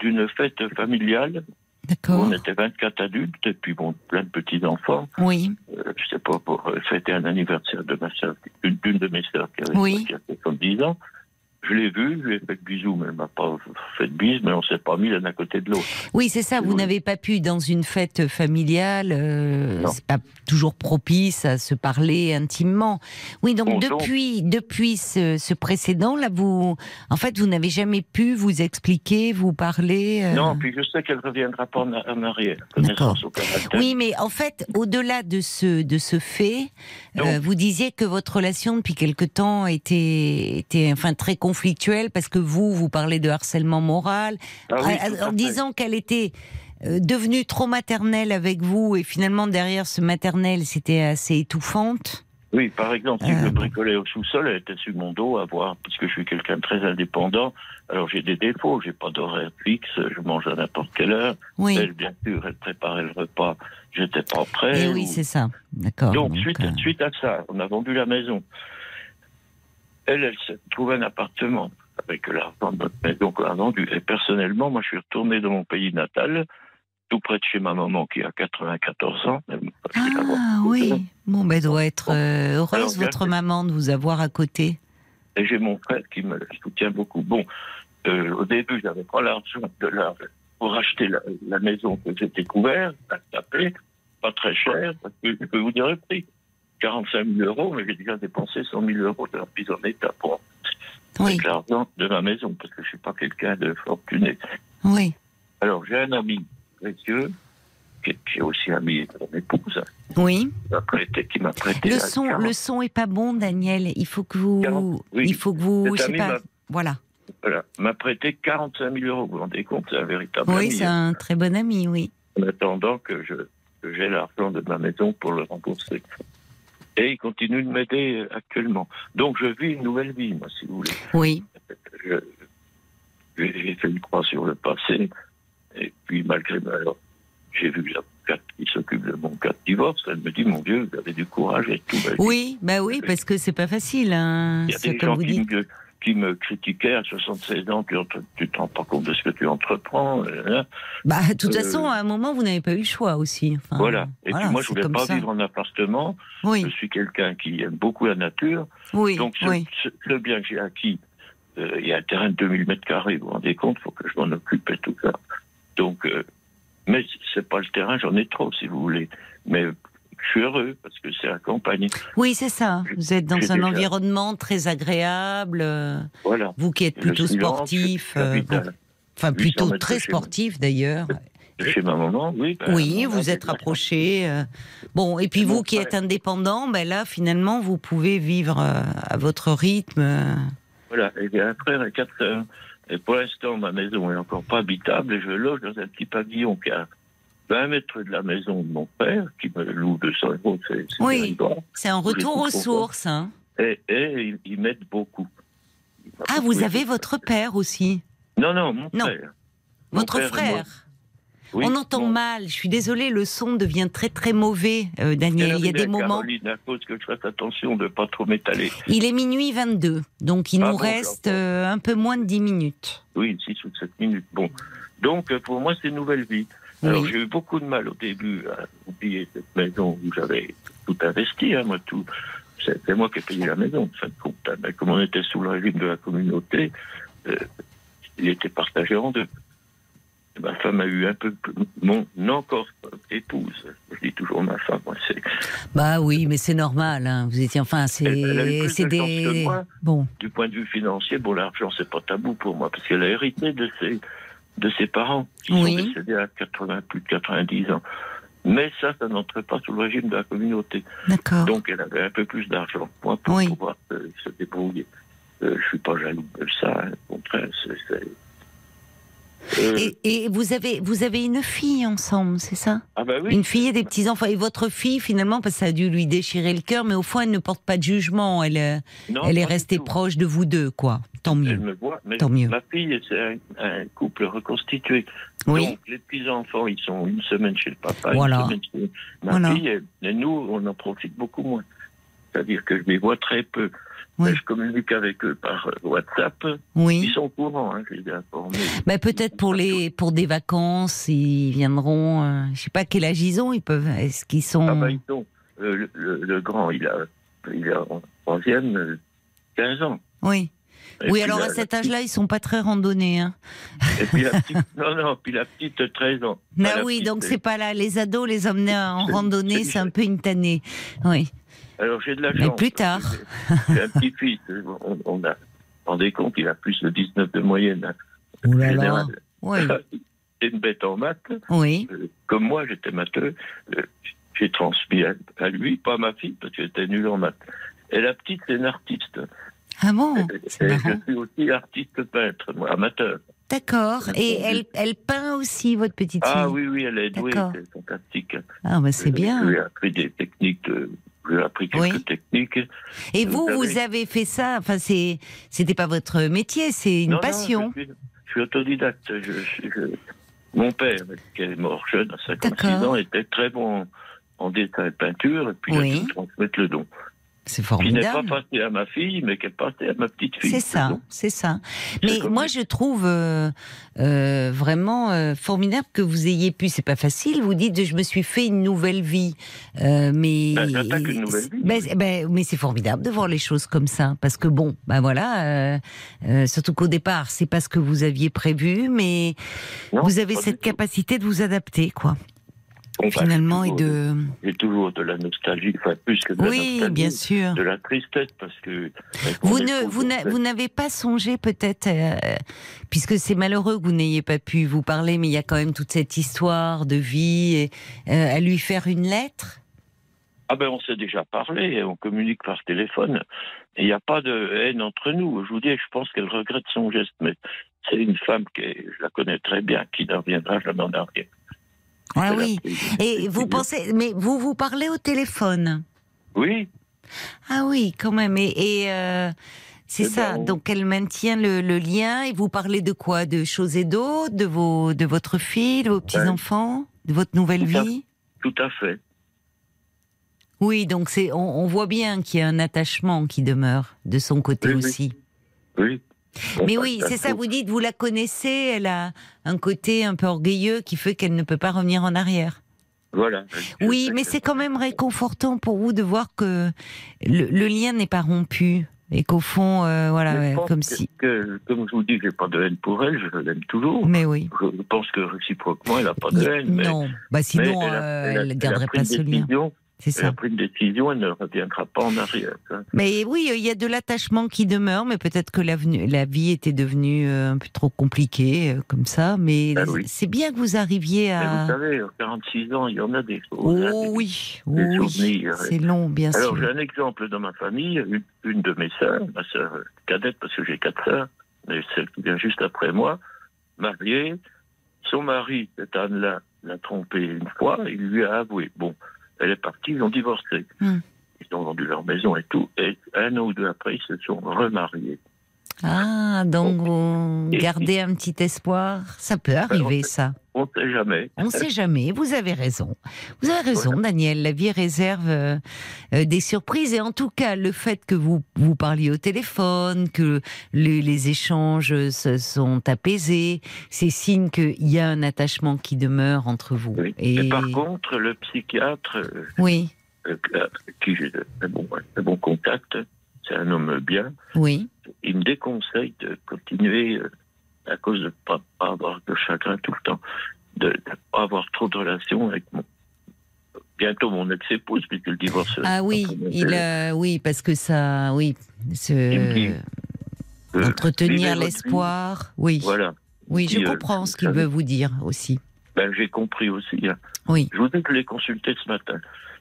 d'une fête familiale. D'accord. On était vingt-quatre adultes, et puis bon, plein de petits-enfants. Oui. Euh, je sais pas, pour fêter un anniversaire de ma soeur, d'une, d'une de mes soeurs qui avait oui. soixante-dix ans. Je l'ai vue, je lui ai fait de bisous, mais elle m'a pas fait de bise, mais on s'est pas mis l'un à côté de l'autre. Oui, c'est ça, c'est vous vrai. N'avez pas pu, dans une fête familiale, euh, c'est pas toujours propice à se parler intimement. Oui, donc bon, depuis, donc... depuis ce, ce précédent, là, vous, en fait, vous n'avez jamais pu vous expliquer, vous parler. Euh... Non, puis je sais qu'elle reviendra pas en, en arrière. D'accord. Au oui, mais en fait, au-delà de ce, de ce fait, euh, vous disiez que votre relation, depuis quelque temps, était, était enfin, très conflictuelle. Conflictuelle parce que vous, vous parlez de harcèlement moral, ah oui, en, en disant qu'elle était devenue trop maternelle avec vous et finalement derrière ce maternel, c'était assez étouffante. Oui, par exemple, si euh... je bricolais au sous-sol, elle était sur mon dos à voir, parce que je suis quelqu'un de très indépendant, alors j'ai des défauts, j'ai pas d'horaire fixe, je mange à n'importe quelle heure, oui. elle, bien sûr, elle préparait le repas, j'étais pas prêt. Et oui, ou... c'est ça, d'accord. Donc, donc suite, euh... suite à ça, on a vendu la maison. Elle, elle s'est trouvée un appartement avec l'argent de notre maison qu'on a vendu. Et personnellement, moi, je suis retourné dans mon pays natal, tout près de chez ma maman qui a quatre-vingt-quatorze ans. Ah oui, bon, ben, elle doit être euh, heureuse, alors, votre regarde, maman, de vous avoir à côté. et j'ai mon frère qui me soutient beaucoup. Bon, euh, au début, je n'avais pas l'argent de la, pour acheter la, la maison que j'ai découverte, à taper, pas très cher, parce que je peux vous dire le prix. quarante-cinq mille euros, mais j'ai déjà dépensé cent mille euros de la prise en état pour oui. avec l'argent de ma maison, parce que je ne suis pas quelqu'un de fortuné. Oui. Alors, j'ai un ami précieux, qui est aussi ami de mon épouse, oui. qui m'a prêté. Qui m'a prêté le, son, le son est pas bon, Daniel. Il faut que vous... quarante, oui. Il faut que vous... Cet ami pas, m'a, voilà. voilà. m'a prêté quarante-cinq mille euros. Vous vous rendez compte, c'est un véritable oui, ami. Oui, c'est un très bon ami, oui. En attendant que, je, que j'ai l'argent de ma maison pour le rembourser. Et il continue de m'aider actuellement. Donc, je vis une nouvelle vie, moi, si vous voulez. Oui. Je, j'ai fait une croix sur le passé. Et puis, malgré... Alors, j'ai vu l'avocate qui s'occupe de mon cas de divorce. Elle me dit, mon Dieu, vous avez du courage et tout. Oui, bah oui, parce que c'est pas facile. Hein, il y a des gens qui me, qui me critiquaient à soixante-seize ans. Tu ne te rends pas compte de ce que tu entreprends. Bah, de toute euh, façon, à un moment, vous n'avez pas eu le choix aussi. Enfin, voilà. Et voilà, puis moi, je ne voulais pas ça. vivre en appartement. Oui. Je suis quelqu'un qui aime beaucoup la nature. Oui, donc, ce, oui. ce, le bien que j'ai acquis, euh, il y a un terrain de deux mille mètres carrés. Vous vous rendez compte, il faut que je m'en occupe et tout ça. Donc... Euh, mais c'est pas le terrain, j'en ai trop, si vous voulez. Mais je suis heureux, parce que c'est la campagne. Oui, c'est ça. Vous êtes dans J'ai un déjà... environnement très agréable. Voilà. Vous qui êtes plutôt sportif. Euh, enfin, plutôt très sportif, d'ailleurs. Chez ma maman, oui. Ben, oui, vous êtes rapproché. Euh... Bon, et puis c'est vous qui frère. êtes indépendant, ben là, finalement, vous pouvez vivre euh, à votre rythme. Euh... Voilà, et j'ai un frère et quatre heures. Et pour l'instant, ma maison n'est encore pas habitable et je loge dans un petit pavillon qui a vingt mètres de la maison de mon père, qui me loue deux cents euros. C'est, c'est oui, c'est un retour aux sources. Hein. Et, et ils m'aident beaucoup. Ah, beaucoup vous avez aidé. Votre père aussi ? Non, non, mon non. père. Mon votre père frère oui, On entend mon... mal, je suis désolée, le son devient très très mauvais, euh, Daniel. Il y a des moments... Caroline, à cause que je fasse attention de ne pas trop m'étaler. Il est minuit vingt-deux, donc il ah nous bon, reste euh, un peu moins de dix minutes. Oui, six ou sept minutes. Bon. Donc pour moi, c'est une nouvelle vie. Oui. Alors j'ai eu beaucoup de mal au début à oublier cette maison où j'avais tout investi, hein, moi tout. C'est, c'est moi qui ai payé la maison, en fin de compte. Mais comme on était sous le régime de la communauté, euh, il était partagé en deux. Ma femme a eu un peu plus... Mon encore épouse. Je dis toujours ma femme, moi, c'est... Bah oui, mais c'est normal, hein. Vous étiez... Enfin, c'est... Elle, elle a eu plus c'est de des... chance que moi. Bon. Du point de vue financier, bon, l'argent, c'est pas tabou pour moi, parce qu'elle a hérité de ses, de ses parents, qui oui. sont décédés à quatre-vingts, plus de quatre-vingt-dix ans. Mais ça, ça n'entrait pas sous le régime de la communauté. D'accord. Donc, elle avait un peu plus d'argent, moi, pour oui. pouvoir euh, se débrouiller. Euh, je suis pas jaloux de ça, hein. Au contraire, c'est... c'est... Euh... Et, et vous avez vous avez une fille ensemble, c'est ça ? Ah bah oui. Une fille et des petits enfants. Et votre fille, finalement, parce que ça a dû lui déchirer le cœur, mais au fond, elle ne porte pas de jugement. Elle non, elle est restée proche de vous deux, quoi. Tant mieux. Elle me voit. Mais Tant mieux. Ma fille, c'est un, un couple reconstitué. Oui. Donc les petits enfants, ils sont une semaine chez le papa, voilà. une semaine chez ma voilà. fille. Et nous, on en profite beaucoup moins. C'est-à-dire que je les vois très peu. Oui. Je communique avec eux par WhatsApp. Oui. Ils sont au courant, hein, je les ai informés. Bah, peut-être pour, les, pour des vacances, ils viendront. Euh, je ne sais pas quel âge ils ont. Ils peuvent, est-ce qu'ils sont. Ah, bah, ils ont. Euh, le, le grand, il a, il a en troisième, quinze ans. Oui. Et oui, alors la, à cet âge-là, petite... ils ne sont pas très randonnés. Hein. Et puis la petite... Non, non, puis la petite, treize ans. Ah enfin, oui, petite, donc c'est pas là. Les ados, les emmener en randonnée, c'est, c'est, c'est un peu une tannée. Oui. Alors j'ai de la chance. Mais plus tard. J'ai, j'ai un petit-fils. On, on a, rendez compte, il a plus de dix-neuf de moyenne. Ouh là là. Oui. C'est une bête en maths. Oui. Euh, comme moi, j'étais matheux. Euh, j'ai transmis à, à lui, pas à ma fille, parce que j'étais nul en maths. Et la petite, c'est une artiste. Ah bon ? C'est marrant. Je suis aussi artiste peintre, moi, amateur. D'accord. Et elle, elle peint aussi, votre petite fille ? Ah oui, oui, elle est douée. D'accord. C'est fantastique. Ah bah c'est euh, bien. J'ai appris des techniques de... J'ai appris quelques oui. techniques. Et vous, vous, vous avez fait ça. Enfin, c'est, c'était pas votre métier, c'est une non, passion. Non, je, suis, je suis autodidacte. Je, je, je... Mon père, qui est mort jeune, à cinquante-six D'accord. ans, était très bon en, en dessin et peinture, et puis oui. il a pu transmettre le don. C'est formidable. Qui n'est pas passé à ma fille, mais qui est passé à ma petite fille. C'est ça, donc, c'est ça. Mais c'est moi, je trouve euh, euh, vraiment euh, formidable que vous ayez pu. C'est pas facile. Vous dites, je me suis fait une nouvelle vie, euh, mais ben, j'attaque une nouvelle vie. Ben, ben, mais c'est formidable de voir les choses comme ça, parce que bon, ben voilà. Euh, euh, surtout qu'au départ, c'est pas ce que vous aviez prévu, mais non, vous avez cette capacité de vous adapter, quoi. On finalement, et de. Et toujours de la nostalgie, enfin plus que de la oui, nostalgie. Oui, bien sûr. De la tristesse, parce que. Vous, ne, vous, na, vous n'avez pas songé, peut-être, euh, puisque c'est malheureux que vous n'ayez pas pu vous parler, mais il y a quand même toute cette histoire de vie, et, euh, à lui faire une lettre ? Ah ben, on s'est déjà parlé, on communique par téléphone. Il n'y a pas de haine entre nous. Je vous dis, je pense qu'elle regrette son geste, mais c'est une femme que je la connais très bien, qui n'en reviendra jamais en arrière. Ah oui. Et vous pensez, mais vous vous parlez au téléphone ? Oui. Ah oui, quand même. Et, et euh, c'est et ça. Ben, donc elle maintient le, le lien. Et vous parlez de quoi ? De choses et d'autres, de vos, de votre fille, de vos petits ouais. enfants, de votre nouvelle tout vie. À, tout à fait. Oui, donc c'est, on, on voit bien qu'il y a un attachement qui demeure de son côté oui, aussi. Oui. oui. Mais oui, c'est ça, vous dites, vous la connaissez, elle a un côté un peu orgueilleux qui fait qu'elle ne peut pas revenir en arrière. Voilà. Oui, mais c'est quand même réconfortant pour vous de voir que le, le lien n'est pas rompu et qu'au fond, euh, voilà, ouais, comme si... Que, comme je vous dis, je n'ai pas de haine pour elle, je l'aime toujours. Mais oui. Je pense que réciproquement, elle n'a pas de mais, haine. Mais, non, bah sinon, mais elle ne garderait pas ce lien. C'est ça. Elle a pris une décision, elle ne reviendra pas en arrière. Mais oui, il y a de l'attachement qui demeure, mais peut-être que la vie était devenue un peu trop compliquée, comme ça. Mais ben oui. c'est bien que vous arriviez à... Mais vous savez, quarante-six ans, il y en a des choses. Oh oui, des, des oui. souvenirs. C'est long, bien sûr. Alors, j'ai un exemple dans ma famille. Une, une de mes sœurs, ma sœur cadette, parce que j'ai quatre sœurs, mais celle qui vient juste après moi, mariée. Son mari, cette Anne-là, l'a trompée une fois, il lui a avoué. Bon... Elle est partie, ils ont divorcé. Mmh. Ils ont vendu leur maison et tout. Et un an ou deux après, ils se sont remariés. Ah, donc on... garder un petit espoir, ça peut arriver, on sait, ça. On ne sait jamais. On ne sait jamais, vous avez raison. Vous avez raison, voilà. Daniel, la vie réserve euh, euh, des surprises. Et en tout cas, le fait que vous, vous parliez au téléphone, que le, les échanges se sont apaisés, c'est signe qu'il y a un attachement qui demeure entre vous. Oui. Et... Et par contre, le psychiatre, euh, oui. euh, qui j'ai un bon, un bon contact, c'est un homme bien. Oui. Il me déconseille de continuer euh, à cause de ne pas, pas avoir de chagrin tout le temps, de ne pas avoir trop de relations avec mon... bientôt mon ex-épouse, puisque le divorce. Ah oui, il euh, oui, parce que ça, oui, se... dit, euh, entretenir l'espoir, oui. Voilà. Oui, je comprends euh, ce qu'il veut vous dire aussi. Ben, j'ai compris aussi. Hein. Oui. Je vous ai que les consulter ce matin,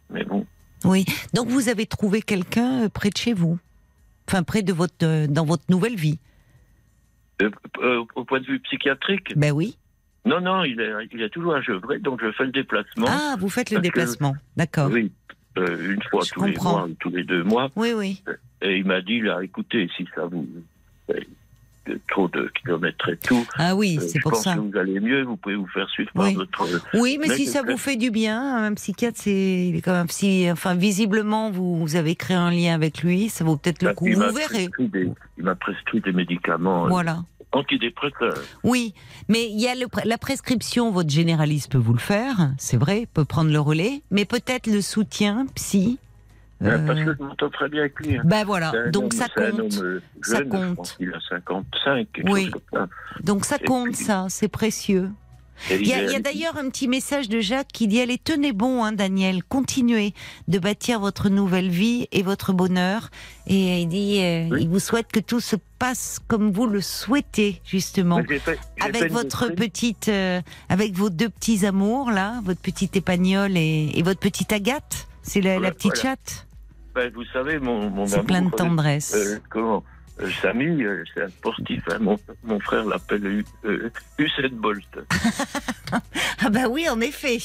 mais bon. Oui, donc vous avez trouvé quelqu'un près de chez vous, enfin près de votre, euh, dans votre nouvelle vie. Euh, euh, au point de vue psychiatrique ? Ben oui. Non, non, il est, il est toujours à Gevrey, donc je fais le déplacement. Ah, vous faites le déplacement, que, d'accord. Oui, euh, une fois je tous comprends. les mois, tous les deux mois. Oui, oui. Et il m'a dit, là, écoutez, si ça vous... De trop de kilomètres et tout. Ah oui, euh, c'est pour ça. Je pense que vous allez mieux, vous pouvez vous faire suivre par oui. votre... Oui, mais, mais si ça vous fait du bien, un psychiatre, c'est... il est quand même si... Enfin, visiblement, vous, vous avez créé un lien avec lui, ça vaut peut-être bah, le coup, vous verrez. Des... Il m'a prescrit des médicaments voilà. euh, antidépresseurs. Oui, mais il y a le... la prescription, votre généraliste peut vous le faire, c'est vrai, peut prendre le relais, mais peut-être le soutien psy. Euh... Parce que je m'entends très bien avec lui. Hein. Ben voilà, donc homme, ça compte. Jeune, ça compte. Il a cinquante-cinq. Oui. Ça. Donc ça et compte, puis... ça, c'est précieux. Et il y a, il y a d'ailleurs un petit message de Jacques qui dit allez, tenez bon, hein, Daniel, continuez de bâtir votre nouvelle vie et votre bonheur. Et il dit euh, oui. il vous souhaite que tout se passe comme vous le souhaitez, justement. J'ai fait, j'ai avec votre défi. petite, euh, avec vos deux petits amours, là, votre petite épagnole et, et votre petite Agathe. C'est la, voilà, la petite voilà. chatte. Ben, vous savez, mon, mon c'est amour... C'est plein de tendresse. Euh, comment Euh, Samy, euh, c'est un sportif. Hein. Mon, mon frère l'appelle euh, Usain Bolt. Ah bah oui, en effet.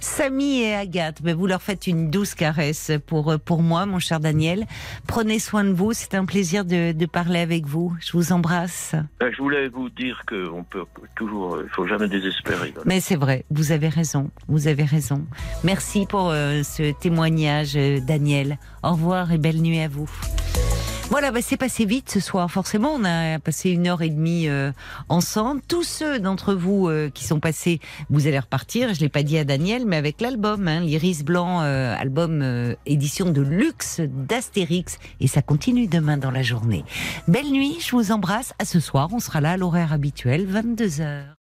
Samy et Agathe, bah vous leur faites une douce caresse pour, pour moi, mon cher Daniel. Prenez soin de vous. C'est un plaisir de, de parler avec vous. Je vous embrasse. Je voulais vous dire qu'on peut toujours, il ne faut jamais désespérer. Voilà. Mais c'est vrai. Vous avez raison. Vous avez raison. Merci pour euh, ce témoignage, Daniel. Au revoir et belle nuit à vous. Voilà, bah c'est passé vite ce soir. Forcément, on a passé une heure et demie euh, ensemble. Tous ceux d'entre vous euh, qui sont passés, vous allez repartir. Je l'ai pas dit à Daniel, mais avec l'album, hein, l'Iris Blanc, euh, album euh, édition de luxe d'Astérix. Et ça continue demain dans la journée. Belle nuit, je vous embrasse. À ce soir, on sera là à l'horaire habituel, vingt-deux heures.